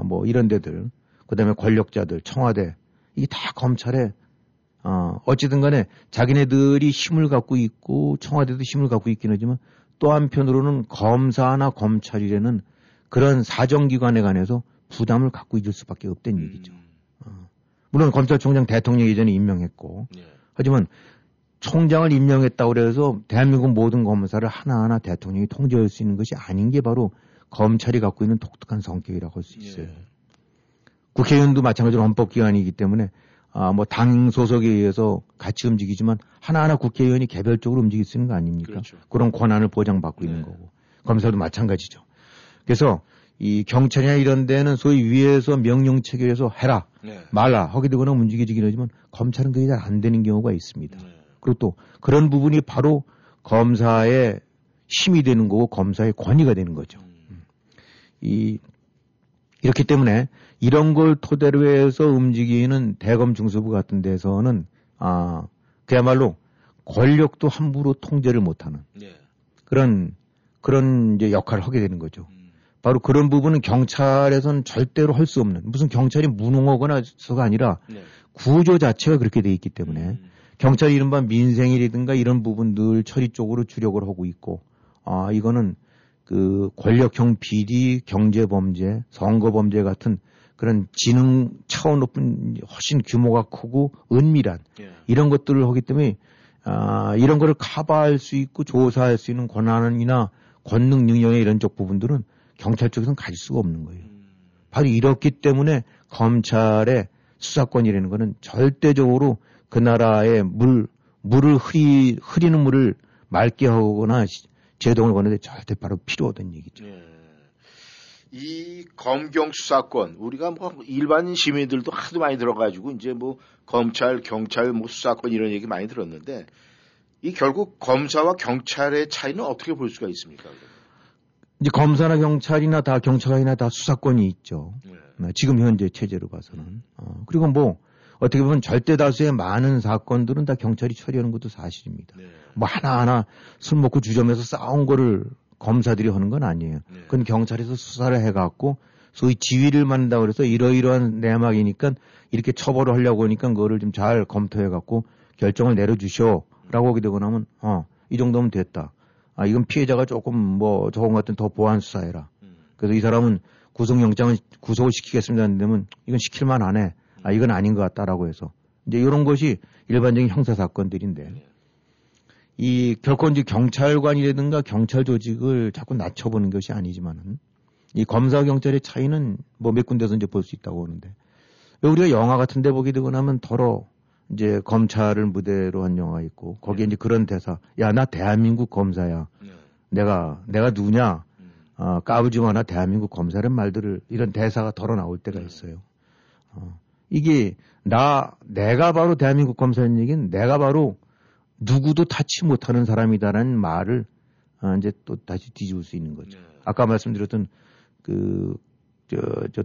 뭐 이런 데들, 그다음에 권력자들, 청와대 이게 다 검찰의 어찌든 간에 자기네들이 힘을 갖고 있고 청와대도 힘을 갖고 있긴 하지만 또 한편으로는 검사나 검찰이라는 그런 사정기관에 관해서 부담을 갖고 있을 수밖에 없다는 얘기죠. 물론 검찰총장 대통령 예전에 임명했고 하지만 총장을 임명했다고 해서 대한민국 모든 검사를 하나하나 대통령이 통제할 수 있는 것이 아닌 게 바로 검찰이 갖고 있는 독특한 성격이라고 할 수 있어요. 국회의원도 마찬가지로 헌법기관이기 때문에 뭐 당 소속에 의해서 같이 움직이지만 하나하나 국회의원이 개별적으로 움직일 수 있는 거 아닙니까? 그렇죠. 그런 권한을 보장받고 있는 거고 검사도 마찬가지죠. 그래서 이 경찰이나 이런 데는 소위 위에서 명령 체계에서 해라 말라 하게 되거나 움직이지긴 하지만 검찰은 그게 잘 안 되는 경우가 있습니다. 그리고 또 그런 부분이 바로 검사의 힘이 되는 거고 검사의 권위가 되는 거죠. 이렇기 때문에 이런 걸 토대로 해서 움직이는 대검 중수부 같은 데서는 그야말로 권력도 함부로 통제를 못하는 그런 이제 역할을 하게 되는 거죠. 바로 그런 부분은 경찰에서는 절대로 할 수 없는, 무슨 경찰이 무능하거나서가 아니라 구조 자체가 그렇게 돼 있기 때문에 경찰이 이른바 민생이라든가 이런 부분들 처리 쪽으로 주력을 하고 있고, 이거는 그 권력형 비리, 경제범죄, 선거범죄 같은 그런 지능 차원 높은 훨씬 규모가 크고 은밀한 이런 것들을 하기 때문에 이런 거를 커버할 수 있고 조사할 수 있는 권한이나 권능 능력의 이런 쪽 부분들은 경찰 쪽에서는 가질 수가 없는 거예요. 바로 이렇기 때문에 검찰의 수사권이라는 거는 절대적으로 그 나라의 흐리는 물을 맑게 하거나 제동을 거는데 절대 바로 필요하다는 얘기죠. 이 검경 수사권, 우리가 뭐 일반 시민들도 하도 많이 들어가지고 이제 뭐 검찰, 경찰, 뭐 수사권 이런 얘기 많이 들었는데, 이 결국 검사와 경찰의 차이는 어떻게 볼 수가 있습니까? 이제 검사나 경찰이나 다 경찰이나 다 수사권이 있죠. 지금 현재 체제로 봐서는. 그리고 뭐 어떻게 보면 절대 다수의 많은 사건들은 다 경찰이 처리하는 것도 사실입니다. 뭐 하나하나 술 먹고 주점에서 싸운 거를 검사들이 하는 건 아니에요. 그건 경찰에서 수사를 해갖고 소위 지휘를 만든다고 그래서 이러이러한 내막이니까 이렇게 처벌을 하려고 하니까 그거를 좀 잘 검토해갖고 결정을 내려주시오라고 하게 되고 나면 이 정도면 됐다. 이건 피해자가 조금 뭐 저건 같은 더 보완 수사해라. 그래서 이 사람은 구속영장을 구속을 시키겠습니다 하는데면 이건 시킬만 하네. 이건 아닌 것 같다라고 해서 이제 이런 것이 일반적인 형사 사건들인데, 이 결코 이제 경찰관이라든가 경찰 조직을 자꾸 낮춰보는 것이 아니지만은 이 검사와 경찰의 차이는 뭐 몇 군데서 이제 볼 수 있다고 보는데, 우리가 영화 같은데 보게 되고 나면 더러 이제 검찰을 무대로 한 영화 있고 거기에 이제 그런 대사, 야 나 대한민국 검사야, 내가 누구냐, 까부지마 나 대한민국 검사라는 말들을, 이런 대사가 더러 나올 때가 있어요. 이게 내가 바로 대한민국 검사인 얘기는 내가 바로 누구도 타치 못하는 사람이다라는 말을 이제 또 다시 뒤집을 수 있는 거죠. 아까 말씀드렸던 그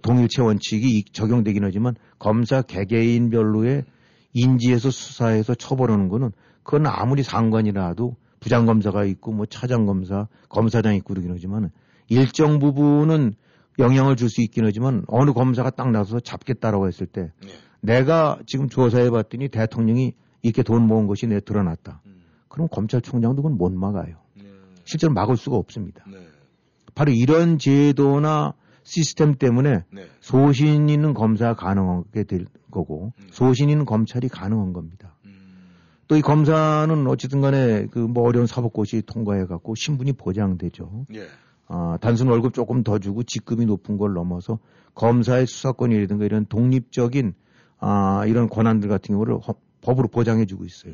동일체 원칙이 적용되긴 하지만 검사 개개인별로의 인지에서 수사해서 처벌하는 거는 그건 아무리 상관이라도 부장검사가 있고 뭐 차장검사, 검사장이 있고 그러긴 하지만 일정 부분은 영향을 줄 수 있긴 하지만 어느 검사가 딱 나서서 잡겠다라고 했을 때 내가 지금 조사해 봤더니 대통령이 이렇게 돈 모은 것이 내 드러났다. 그럼 검찰총장도 그건 못 막아요. 실제로 막을 수가 없습니다. 바로 이런 제도나 시스템 때문에 소신 있는 검사가 가능하게 될 거고 소신 있는 검찰이 가능한 겁니다. 또 이 검사는 어쨌든 간에 그 뭐 어려운 사법고시 통과해 갖고 신분이 보장되죠. 단순 월급 조금 더 주고 직급이 높은 걸 넘어서 검사의 수사권이라든가 이런 독립적인 이런 권한들 같은 경우를 법으로 보장해주고 있어요.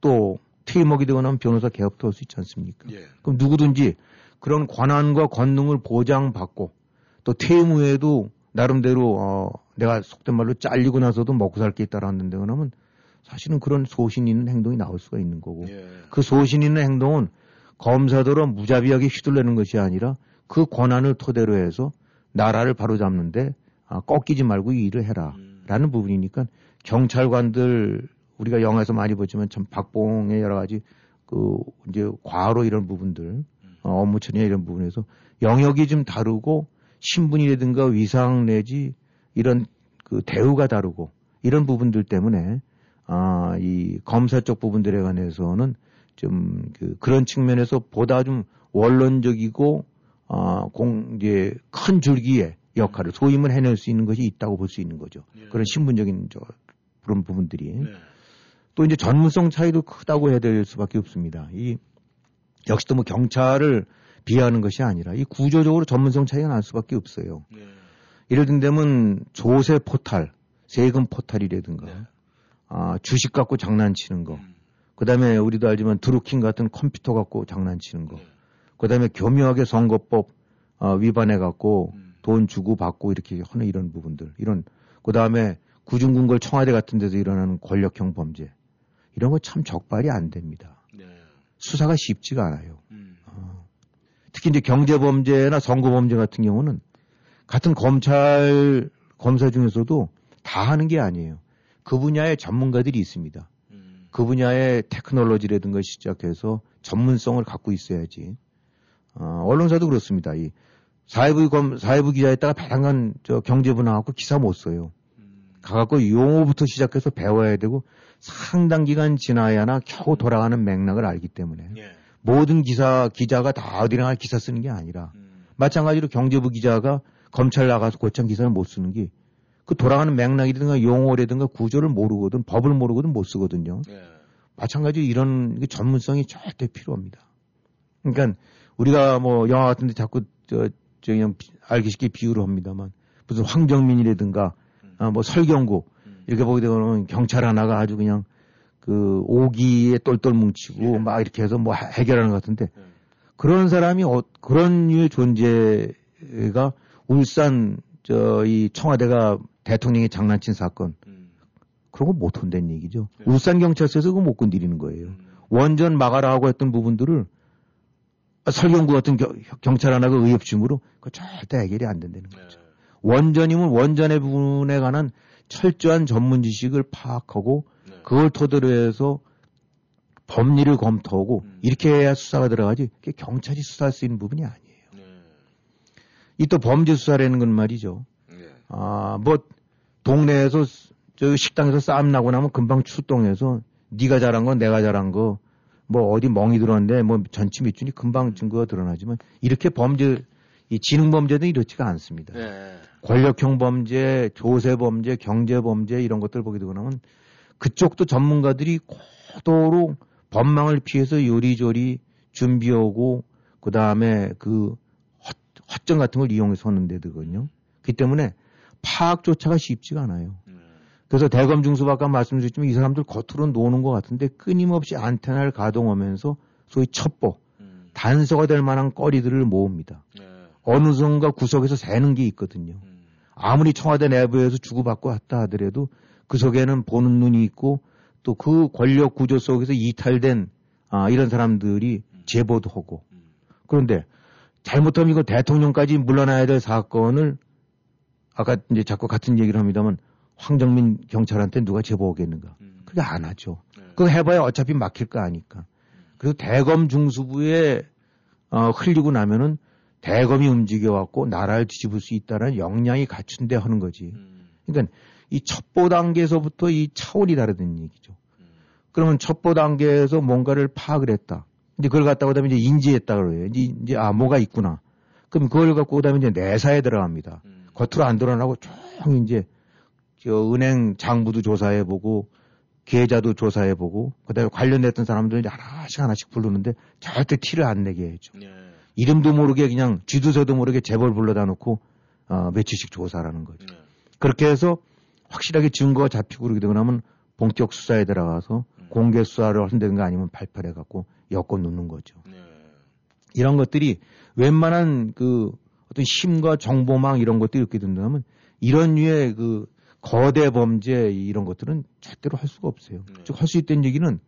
또 퇴임하게 되거나 하면 변호사 개업도 할 수 있지 않습니까? 그럼 누구든지 그런 권한과 권능을 보장받고 또 퇴임 후에도 나름대로 내가 속된 말로 잘리고 나서도 먹고 살 게 있다라는 데거나 하면 사실은 그런 소신 있는 행동이 나올 수가 있는 거고 그 소신 있는 행동은 검사들로 무자비하게 휘둘르는 것이 아니라 그 권한을 토대로 해서 나라를 바로잡는데 꺾이지 말고 이 일을 해라라는 부분이니까 경찰관들 우리가 영화에서 많이 보지만 참 박봉의 여러 가지 그 이제 과로 이런 부분들 업무 처리나 이런 부분에서 영역이 좀 다르고 신분이라든가 위상 내지 이런 그 대우가 다르고 이런 부분들 때문에 이 검사 쪽 부분들에 관해서는 좀 그런 측면에서 보다 좀 원론적이고 이제 큰 줄기의 역할을 소임을 해낼 수 있는 것이 있다고 볼 수 있는 거죠. 그런 신분적인 그런 부분들이 또 이제 전문성 차이도 크다고 해야 될 수밖에 없습니다. 이 역시 또 뭐 경찰을 비하하는 것이 아니라 이 구조적으로 전문성 차이가 날 수밖에 없어요. 예를 들면 조세 포탈, 세금 포탈이라든가 주식 갖고 장난치는 거. 그다음에 우리도 알지만 드루킹 같은 컴퓨터 갖고 장난치는 거. 그다음에 교묘하게 선거법 위반해 갖고 돈 주고 받고 이렇게 하는 이런 부분들. 그다음에 구중궁궐 청와대 같은 데서 일어나는 권력형 범죄. 이런 거 참 적발이 안 됩니다. 수사가 쉽지가 않아요. 특히 이제 경제범죄나 선거범죄 같은 경우는 같은 검찰 검사 중에서도 다 하는 게 아니에요. 그 분야의 전문가들이 있습니다. 그 분야의 테크놀로지라든가 시작해서 전문성을 갖고 있어야지. 언론사도 그렇습니다. 이 사회부 기자에 따라 다양한 경제분야하고 기사 못 써요. 가갖고 용어부터 시작해서 배워야 되고 상당 기간 지나야나 겨우 돌아가는 맥락을 알기 때문에 예. 모든 기자가 다 어디나 기사 쓰는 게 아니라 마찬가지로 경제부 기자가 검찰 나가서 고참 기사를 못 쓰는 게 그 돌아가는 맥락이라든가 용어라든가 구조를 모르거든 법을 모르거든 못 쓰거든요. 예. 마찬가지로 이런 전문성이 절대 필요합니다. 그러니까 우리가 뭐 영화 같은 데 자꾸 저 그냥 알기 쉽게 비유를 합니다만 무슨 황정민이라든가 뭐 설경구 이렇게 보게 되면 경찰 하나가 아주 그냥 그 오기에 똘똘 뭉치고 예. 막 이렇게 해서 뭐 해결하는 것 같은데 그런 사람이 그런 류의 존재가 울산 이 청와대가 대통령이 장난친 사건 그런 거 못 혼댄 얘기죠. 네. 울산 경찰서에서 그거 못 건드리는 거예요. 원전 막아라고 했던 부분들을 설경구 같은 경찰 하나가 의협심으로 그거 절대 해결이 안 된다는 거죠. 네. 원전이면 원전의 부분에 관한 철저한 전문 지식을 파악하고 네. 그걸 토대로 해서 법리를 검토하고 이렇게 해야 수사가 들어가지 그게 경찰이 수사할 수 있는 부분이 아니에요. 이 또 범죄 수사라는 건 말이죠. 네. 뭐 동네에서 저 식당에서 싸움 나고 나면 금방 출동해서 네가 잘한 거 내가 잘한 거 뭐 어디 멍이 들었는데 뭐 전치 밑줄이 금방 증거가 드러나지만 이렇게 범죄 이 지능 범죄는 이렇지가 않습니다. 네. 권력형 범죄, 조세 범죄, 경제 범죄 이런 것들 보게 되고 나면 그쪽도 전문가들이 고도로 법망을 피해서 요리조리 준비하고 그 다음에 그 허점 같은 걸 이용해서 하는 데거든요. 그렇기 때문에 파악조차가 쉽지가 않아요. 그래서 대검 중수부 아까 말씀드렸지만 이 사람들 겉으로 노는 것 같은데 끊임없이 안테나를 가동하면서 소위 첩보, 단서가 될 만한 거리들을 모읍니다. 네. 어느 순간 구석에서 새는 게 있거든요. 아무리 청와대 내부에서 주고받고 했다 하더라도 그 속에는 보는 눈이 있고 또 그 권력 구조 속에서 이탈된 이런 사람들이 제보도 하고 그런데 잘못하면 이거 대통령까지 물러나야 될 사건을 아까 이제 자꾸 같은 얘기를 합니다만 황정민 경찰한테 누가 제보하겠는가? 그게 안 하죠. 네. 그거 해봐야 어차피 막힐 거 아니까. 그리고 대검 중수부에 흘리고 나면은 대검이 움직여갖고 나라를 뒤집을 수 있다는 역량이 갖춘 데 하는 거지. 그러니까 이 첩보 단계에서부터 이 차원이 다르다는 얘기죠. 그러면 첩보 단계에서 뭔가를 파악을 했다. 이제 그걸 갖다가 그다음에 이제 인지했다 그래요. 이제 뭐가 있구나. 그럼 그걸 갖고 그다음에 이제 내사에 들어갑니다. 겉으로 안 드러나고 쭉 이제 저 은행 장부도 조사해보고 계좌도 조사해보고 그다음에 관련됐던 사람들은 이제 하나씩 부르는데 절대 티를 안 내게 해줘. 네. 이름도 모르게 그냥 쥐도새도 모르게 재벌 불러다 놓고 며칠씩 조사라는 거죠. 네. 그렇게 해서 확실하게 증거가 잡히고 그러게 되고 나면 본격 수사에 들어가서 공개 수사를 한다든가 아니면 발표를 해갖고 엮어 놓는 거죠. 네. 이런 것들이 웬만한 그 어떤 힘과 정보망 이런 것들이 이렇게 된다면 이런 류의 그 거대 범죄 이런 것들은 절대로 할 수가 없어요. 네. 즉 할 수 있다는 얘기는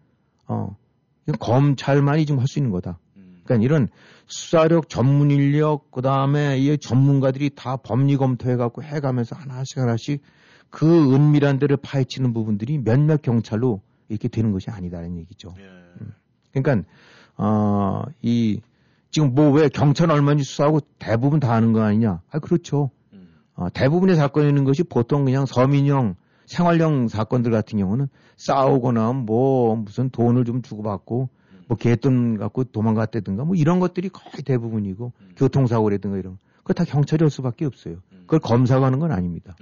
검찰만이 지금 할 수 있는 거다. 그러니까 이런 수사력, 전문 인력, 그 다음에 이 전문가들이 다 법리 검토해갖고 해가면서 하나씩 그 은밀한 데를 파헤치는 부분들이 몇몇 경찰로 이렇게 되는 것이 아니다라는 얘기죠. 예. 그러니까 지금 뭐 왜 경찰 얼마인지 수사하고 대부분 다 하는 거 아니냐? 아 그렇죠. 대부분의 사건이 있는 것이 보통 그냥 서민형, 생활형 사건들 같은 경우는 싸우거나 뭐 무슨 돈을 좀 주고받고 뭐 개돈 갖고 도망갔다든가 뭐 이런 것들이 거의 대부분이고 교통사고라든가 이런 그거 다 경찰이 할 수밖에 없어요. 그걸 검사가 하는 건 아닙니다.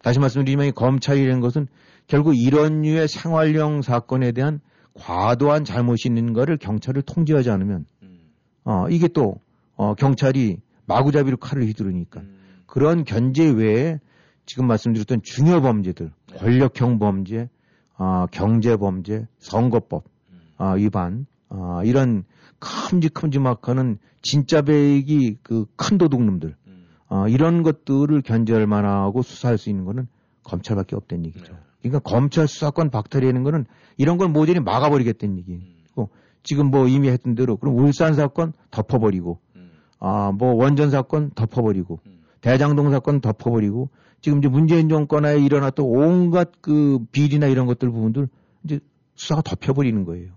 다시 말씀드리면 검찰이라는 것은 결국 이런 류의 생활형 사건에 대한 과도한 잘못이 있는 거를 경찰을 통제하지 않으면 이게 또 경찰이 마구잡이로 칼을 휘두르니까 그런 견제 외에 지금 말씀드렸던 중요 범죄들, 권력형 범죄, 경제 범죄, 선거법 위반 이런 큼지막한 진짜 배기 그 큰 도둑놈들 이런 것들을 견제할 만하고 수사할 수 있는 거는 검찰밖에 없다는 얘기죠. 네. 그러니까 검찰 수사권 박탈이라는 거는 이런 걸 모조리 막아버리겠다는 얘기고 지금 뭐 이미 했던 대로 그럼 울산 사건 덮어버리고 뭐 원전 사건 덮어버리고 대장동 사건 덮어버리고 지금 이제 문재인 정권하에 일어났던 온갖 그 비리나 이런 것들 부분들 이제 수사가 덮여버리는 거예요.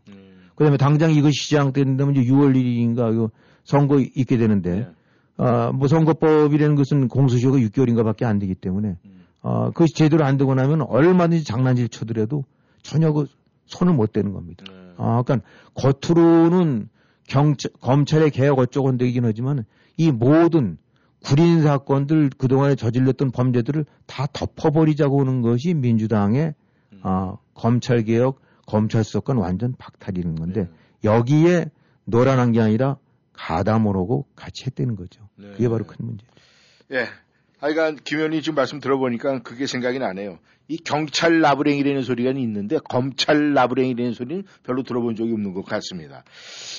그다음에 당장 이거 시장 된다면 이제 6월 1일인가 이거 선거 있게 되는데 네. 뭐 선거법이라는 것은 공소시효가 6개월인가밖에 안 되기 때문에 그것이 제대로 안 되고 나면 얼마든지 장난질 쳐더라도 전혀 그 손을 못 대는 겁니다. 네. 그러니까 겉으로는 검찰의 개혁 어쩌고 한다긴 하지만 이 모든 구린 사건들 그동안에 저질렀던 범죄들을 다 덮어버리자고 하는 것이 민주당의 검찰개혁, 검찰 수사권 완전 박탈이는 건데 네. 여기에 노란한 게 아니라 가담을 하고 같이 했다는 거죠. 네. 그게 바로 큰 문제죠. 예. 하여간 김 의원님 지금 말씀 들어보니까 그게 생각이 나네요. 이 경찰 나부랭이라는 소리가 있는데 검찰 나부랭이라는 소리는 별로 들어본 적이 없는 것 같습니다.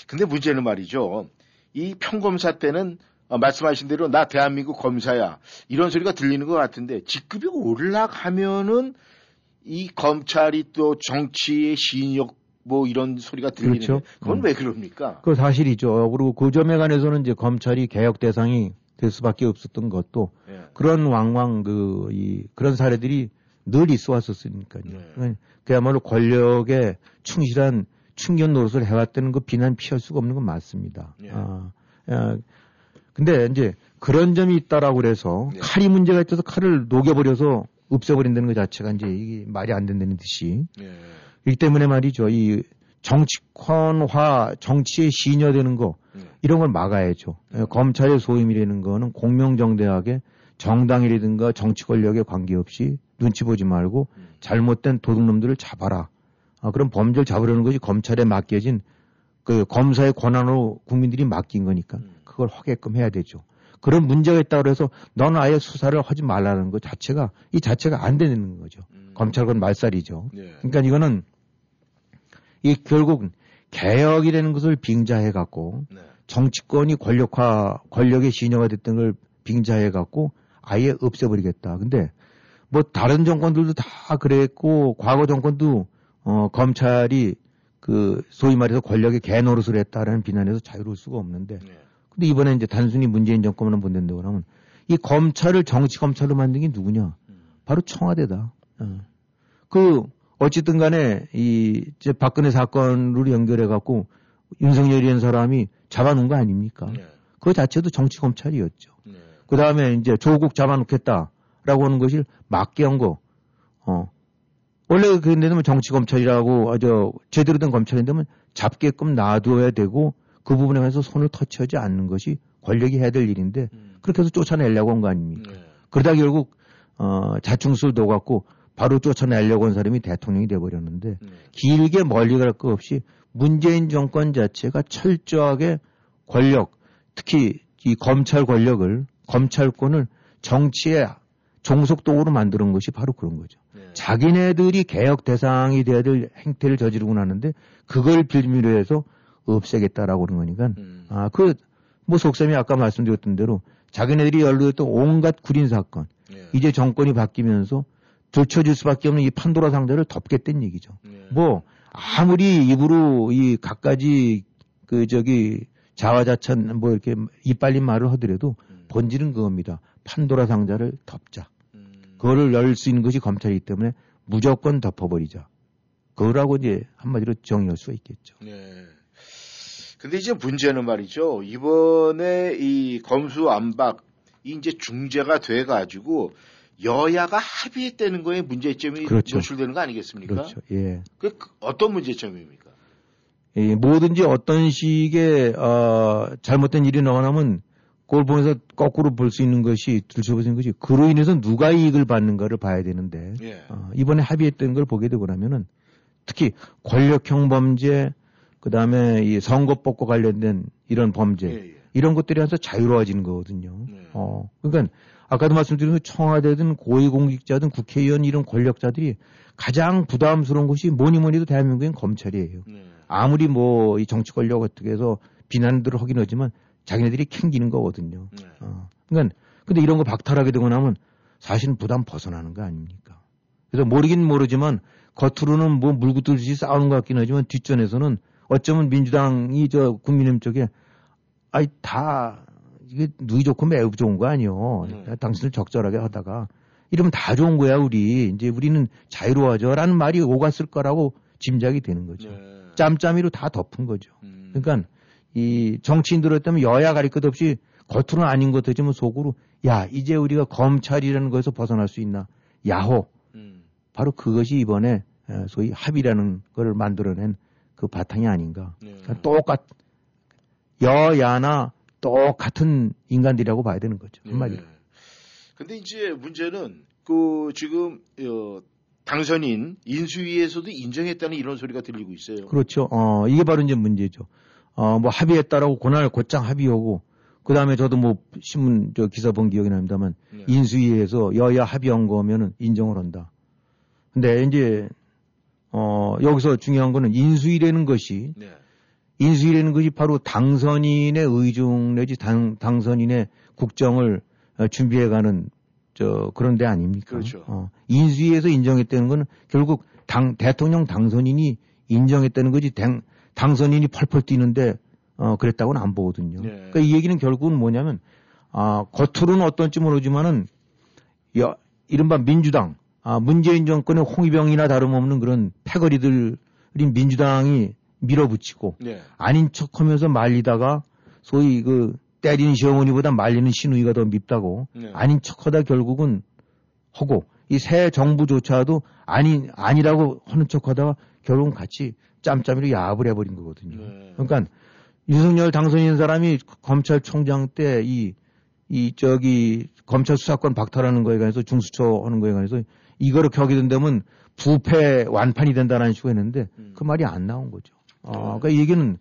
근데 문제는 말이죠. 이 평검사 때는 말씀하신 대로 나 대한민국 검사야 이런 소리가 들리는 것 같은데 직급이 올라가면은 이 검찰이 또 정치의 신역 뭐 이런 소리가 들리는 그렇죠. 그건 왜 그럽니까? 그 사실이죠. 그리고 그 점에 관해서는 이제 검찰이 개혁 대상이 될 수밖에 없었던 것도 예. 그런 왕왕 그런 사례들이 늘 있어 왔었으니까요. 예. 그야말로 권력에 충실한 충견 노릇을 해왔다는 거 비난 피할 수가 없는 건 맞습니다. 예. 근데 이제 그런 점이 있다라고 그래서 예. 칼이 문제가 있어서 칼을 녹여버려서 없애버린다는 것 자체가 이제 이게 말이 안 된다는 듯이. 예. 이기 때문에 말이죠. 이 정치권화, 정치에 시녀되는 거 이런 걸 막아야죠. 검찰의 소임이라는 거는 공명정대하게 정당이라든가 정치 권력에 관계없이 눈치 보지 말고 잘못된 도둑놈들을 잡아라. 그럼 범죄를 잡으려는 것이 검찰에 맡겨진 그 검사의 권한으로 국민들이 맡긴 거니까 그걸 하게끔 해야 되죠. 그런 문제가 있다고 해서 넌 아예 수사를 하지 말라는 것 자체가 이 자체가 안 되는 거죠. 검찰권 말살이죠. 예. 그러니까 이거는 이 결국 개혁이라는 것을 빙자해 갖고 네. 정치권이 권력의 신여가 됐던 걸 빙자해 갖고 아예 없애버리겠다. 근데 뭐 다른 정권들도 다 그랬고 과거 정권도 검찰이 그 소위 말해서 권력의 개노릇을 했다라는 비난에서 자유로울 수가 없는데 네. 근데 이번에 이제 단순히 문재인 정권만 본다고 하면 이 검찰을 정치 검찰로 만든 게 누구냐? 바로 청와대다. 그 어쨌든 간에 이 이제 박근혜 사건으로 연결해 갖고 윤석열이라는 사람이 잡아놓은 거 아닙니까? 네. 그 자체도 정치 검찰이었죠. 네. 그 다음에 이제 조국 잡아놓겠다라고 하는 것을 맞게 한 거. 원래 그런데는 정치 검찰이라고 아주 제대로 된 검찰인데면 잡게끔 놔둬야 되고. 그 부분에 관해서 손을 터치하지 않는 것이 권력이 해야 될 일인데 그렇게 해서 쫓아내려고 한 거 아닙니까? 네. 그러다 결국 자충수를 둬갖고 바로 쫓아내려고 한 사람이 대통령이 돼버렸는데 네. 길게 멀리 갈 것 없이 문재인 정권 자체가 철저하게 권력, 특히 이 검찰 권력을, 검찰권을 정치의 종속도구로 만드는 것이 바로 그런 거죠. 네. 자기네들이 개혁 대상이 돼야 될 행태를 저지르고 나는데 그걸 빌미로 해서 없애겠다라고 그런 거니까, 뭐 속셈이 아까 말씀드렸던 대로 자기네들이 연루했던 온갖 구린 사건, 예. 이제 정권이 바뀌면서 들춰질 수밖에 없는 이 판도라 상자를 덮겠다는 얘기죠. 예. 뭐, 아무리 입으로 이 각가지 자화자찬 뭐 이렇게 이빨린 말을 하더라도 본질은 그겁니다. 판도라 상자를 덮자. 그거를 열 수 있는 것이 검찰이기 때문에 무조건 덮어버리자. 그거라고 이제 한마디로 정의할 수가 있겠죠. 예. 근데 이제 문제는 말이죠. 이번에 이 검수완박, 이제 중재가 돼가지고 여야가 합의했다는 거에 문제점이 그렇죠. 노출되는 거 아니겠습니까? 그렇죠. 예. 그 어떤 문제점입니까? 예, 뭐든지 어떤 식의, 잘못된 일이 나오면 그걸 보면서 거꾸로 볼 수 있는 것이, 들춰볼 수 있는 것이 그로 인해서 누가 이익을 받는가를 봐야 되는데, 예. 이번에 합의했던 걸 보게 되고 나면은 특히 권력형 범죄, 그 다음에 이 선거법과 관련된 이런 범죄, 예. 이런 것들에 대해서 자유로워지는 거거든요. 예. 그러니까 아까도 말씀드린 청와대든 고위공직자든 국회의원 이런 권력자들이 가장 부담스러운 것이 뭐니 해도 대한민국인 검찰이에요. 예. 아무리 뭐 이 정치 권력 어떻게 해서 비난들을 하긴 하지만 자기네들이 캥기는 거거든요. 예. 그러니까 근데 이런 거 박탈하게 되고 나면 사실은 부담 벗어나는 거 아닙니까? 그래서 모르긴 모르지만 겉으로는 뭐 물구들지 싸우는 것 같긴 하지만 뒷전에서는 어쩌면 민주당이 국민의힘 쪽에 다 이게 누이 좋고 매우 좋은 거 아니요. 당신을 적절하게 하다가 이러면 다 좋은 거야 우리. 이제 우리는 자유로워져라는 말이 오갔을 거라고 짐작이 되는 거죠. 네. 짬짬이로 다 덮은 거죠. 그러니까 이 정치인들었다면 여야 가릴 것 없이 겉으로는 아닌 것 되지만 속으로 야 이제 우리가 검찰이라는 거에서 벗어날 수 있나. 야호. 바로 그것이 이번에 소위 합의라는 걸 만들어낸 그 바탕이 아닌가. 네. 그러니까 여야나 똑같은 인간들이라고 봐야 되는 거죠. 한마디로. 근데 이제 문제는 그 지금 당선인 인수위에서도 인정했다는 이런 소리가 들리고 있어요. 그렇죠. 이게 바로 이제 문제죠. 뭐 합의했다라고 그날 곧장 합의하고 그 다음에 저도 뭐 신문 저 기사 본 기억이 납니다만 네. 인수위에서 여야 합의한 거면은 인정을 한다. 근데 이제 여기서 중요한 거는 인수위라는 것이 네. 인수위라는 것이 바로 당선인의 의중 내지 당선인의 국정을 준비해가는 그런 데 아닙니까? 그렇죠. 인수위에서 인정했다는 건 결국 대통령 당선인이 인정했다는 거지 당선인이 펄펄 뛰는데 그랬다고는 안 보거든요. 네. 그러니까 이 얘기는 결국은 뭐냐면 겉으로는 어떤지 모르지만은 이른바 민주당 문재인 정권의 홍위병이나 다름없는 그런 패거리들이 민주당이 밀어붙이고 네. 아닌 척하면서 말리다가 소위 그 때리는 시어머니보다 말리는 시누이가 더 밉다고 네. 아닌 척하다 결국은 하고 이 새 정부조차도 아니라고 하는 척하다가 결국은 같이 짬짬이로 야합을 해버린 거거든요. 네. 그러니까 윤석열 당선인 사람이 검찰총장 때 저기 검찰 수사권 박탈하는 거에 관해서 중수처 하는 거에 관해서 이거를 격이 된다면 부패 완판이 된다는 식으로 했는데 그 말이 안 나온 거죠. 그러니까 이 얘기는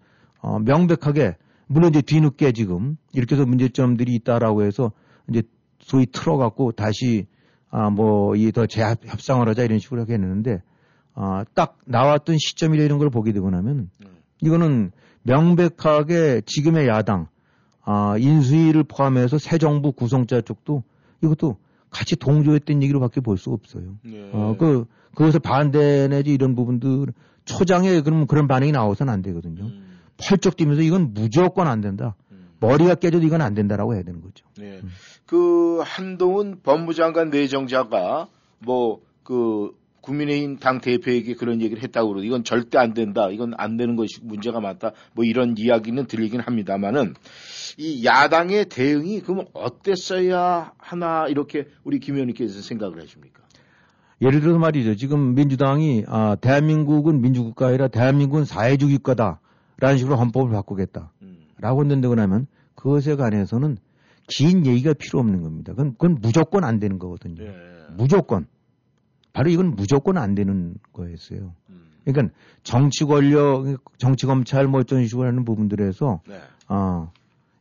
명백하게 물론 이제 뒤늦게 지금 이렇게 해서 문제점들이 있다라고 해서 이제 소위 틀어갖고 다시 뭐 이 더 재협상을 하자 이런 식으로 했는데 딱 나왔던 시점이라 이런 걸 보게 되고 나면 이거는 명백하게 지금의 야당 인수위를 포함해서 새 정부 구성자 쪽도 이것도 같이 동조했던 얘기로밖에 볼 수 없어요. 네. 그것을 반대 내지 이런 부분들 초장에 그러면 그런 반응이 나와서는 안 되거든요. 펄쩍 뛰면서 이건 무조건 안 된다. 머리가 깨져도 이건 안 된다라고 해야 되는 거죠. 네. 그 한동훈 법무장관 내정자가 뭐 그 국민의힘 당 대표에게 그런 얘기를 했다고 그러고 이건 절대 안 된다. 이건 안 되는 것이 문제가 많다. 뭐 이런 이야기는 들리긴 합니다만은 이 야당의 대응이 그럼 어땠어야 하나 이렇게 우리 김 의원님께서 생각을 하십니까? 예를 들어서 말이죠. 지금 민주당이 대한민국은 민주국가 아니라 대한민국은 사회주의 국가다. 라는 식으로 헌법을 바꾸겠다. 라고 한다고 나면 그것에 관해서는 긴 얘기가 필요 없는 겁니다. 그건 무조건 안 되는 거거든요. 예. 무조건. 바로 이건 무조건 안 되는 거였어요. 그러니까 정치 권력, 정치 검찰 뭐 어떤 식으로 하는 부분들에서 네.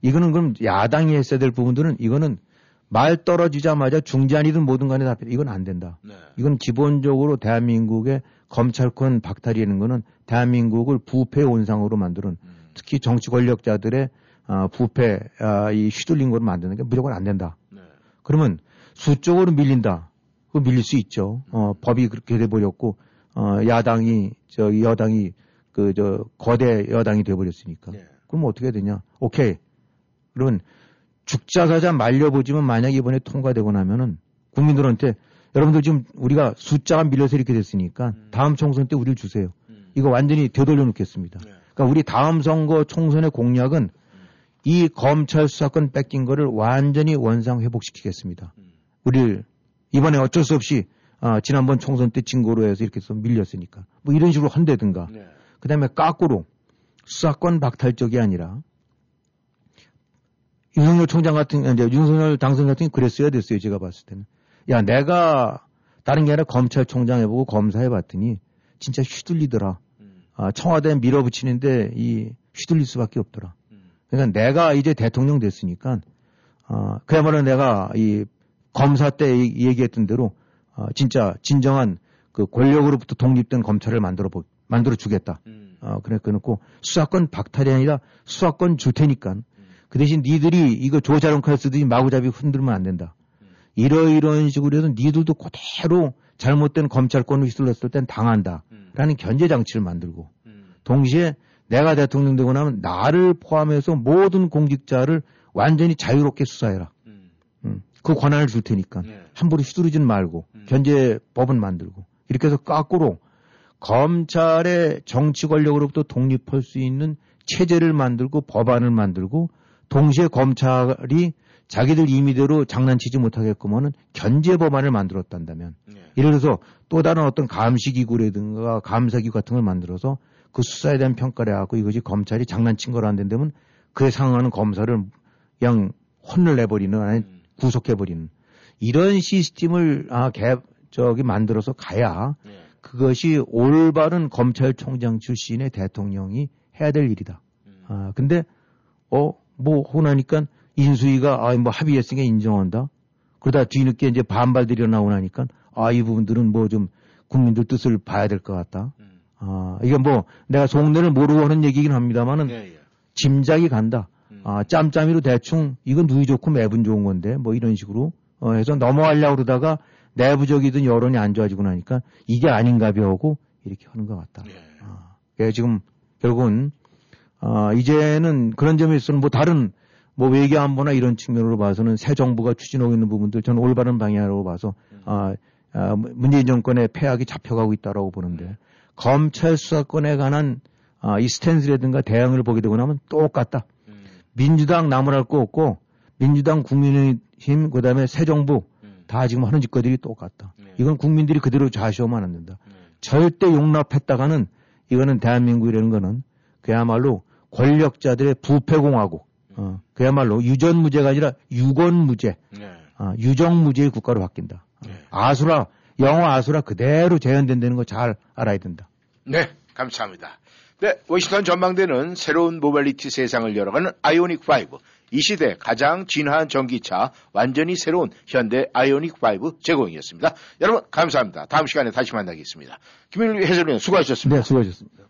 이거는 그럼 야당이 했어야 될 부분들은 이거는 말 떨어지자마자 중재안이든 뭐든 간에 다 이건 안 된다. 네. 이건 기본적으로 대한민국의 검찰권 박탈이라는 거는 대한민국을 부패 온상으로 만드는 특히 정치 권력자들의 부패 이 휘둘린 걸로 만드는 게 무조건 안 된다. 네. 그러면 수적으로 밀린다. 그 밀릴 수 있죠. 법이 그렇게 돼버렸고 야당이 여당이 거대 여당이 돼버렸으니까. 네. 그럼 어떻게 해야 되냐? 오케이. 그러면 죽자사자 말려보지만 만약에 이번에 통과되고 나면은 국민들한테 여러분들 지금 우리가 숫자가 밀려서 이렇게 됐으니까 다음 총선 때 우리를 주세요. 이거 완전히 되돌려 놓겠습니다. 네. 그러니까 우리 다음 선거 총선의 공약은 이 검찰 수사권 뺏긴 거를 완전히 원상 회복시키겠습니다. 우리를 이번에 어쩔 수 없이 지난번 총선 때 증거로 해서 이렇게 해서 밀렸으니까 뭐 이런 식으로 한다든가 네. 그다음에 까꾸로 수사권 박탈적이 아니라 윤석열 당선 같은 게 그랬어야 됐어요. 제가 봤을 때는. 야, 내가 다른 게 아니라 검찰총장 해보고 검사 해봤더니 진짜 휘둘리더라. 청와대에 밀어붙이는데 휘둘릴 수밖에 없더라. 그러니까 내가 이제 대통령 됐으니까, 그야말로 내가 이 검사 때 얘기했던 대로, 진짜 진정한 그 권력으로부터 독립된 검찰을 만들어 주겠다. 그래놓고 수사권 박탈이 아니라 수사권 줄 테니까. 그 대신 니들이 이거 조자룡 칼 쓰듯이 마구잡이 흔들면 안 된다. 이런 식으로 해서 니들도 그대로 잘못된 검찰권을 휘둘렀을 땐 당한다. 라는 견제장치를 만들고 동시에 내가 대통령 되고 나면 나를 포함해서 모든 공직자를 완전히 자유롭게 수사해라. 그 권한을 줄 테니까. 네. 함부로 휘두르진 말고 견제법은 만들고. 이렇게 해서 거꾸로 검찰의 정치 권력으로부터 독립할 수 있는 체제를 만들고 법안을 만들고 동시에 검찰이 자기들 임의대로 장난치지 못하게끔은 견제 법안을 만들었단다면 예를 들어서 또 다른 어떤 감시기구라든가 감사기구 같은 걸 만들어서 그 수사에 대한 평가를 해갖고 이것이 검찰이 장난친 거라 안 된다면 그에 상응하는 검사를 그냥 혼을 내버리는 아니 구속해버리는 이런 시스템을 만들어서 가야 그것이 올바른 검찰총장 출신의 대통령이 해야 될 일이다. 근데 호나니까 인수위가 합의했으니까 인정한다. 그러다 뒤늦게 이제 반발들이 나오나니까 이 부분들은 좀 국민들 뜻을 봐야 될 것 같다. 이게 내가 속내를 모르고 하는 얘기긴 합니다만은 짐작이 간다. 짬짬이로 대충 이건 누이 좋고 매분 좋은 건데 이런 식으로 해서 넘어가려고 그러다가 내부적이든 여론이 안 좋아지고 나니까 이게 아닌가벼 하고 이렇게 하는 것 같다. 지금 결국은 이제는 그런 점에 있어서는 다른 외교안보나 이런 측면으로 봐서는 새 정부가 추진하고 있는 부분들 저는 올바른 방향으로 봐서 문재인 정권의 폐악이 잡혀가고 있다라고 보는데 검찰 수사권에 관한 이 스탠스라든가 대응을 보게 되고 나면 똑같다. 민주당 나무랄 거 없고 민주당 국민의힘 그다음에 새 정부 다 지금 하는 짓거리들이 똑같다. 이건 국민들이 그대로 좌시하면 안 된다. 절대 용납했다가는 이거는 대한민국이라는 거는 그야말로 권력자들의 부패공화국. 그야말로 유전무죄가 아니라 유권무죄. 유정무죄의 국가로 바뀐다. 아수라, 영어 아수라 그대로 재현된다는 거 잘 알아야 된다. 네, 감사합니다. 네, 워싱턴 전망대는 새로운 모빌리티 세상을 열어가는 아이오닉5. 이 시대 가장 진화한 전기차 완전히 새로운 현대 아이오닉5 제공이었습니다. 여러분 감사합니다. 다음 시간에 다시 만나겠습니다. 김영일 해설위원 수고하셨습니다. 네, 수고하셨습니다.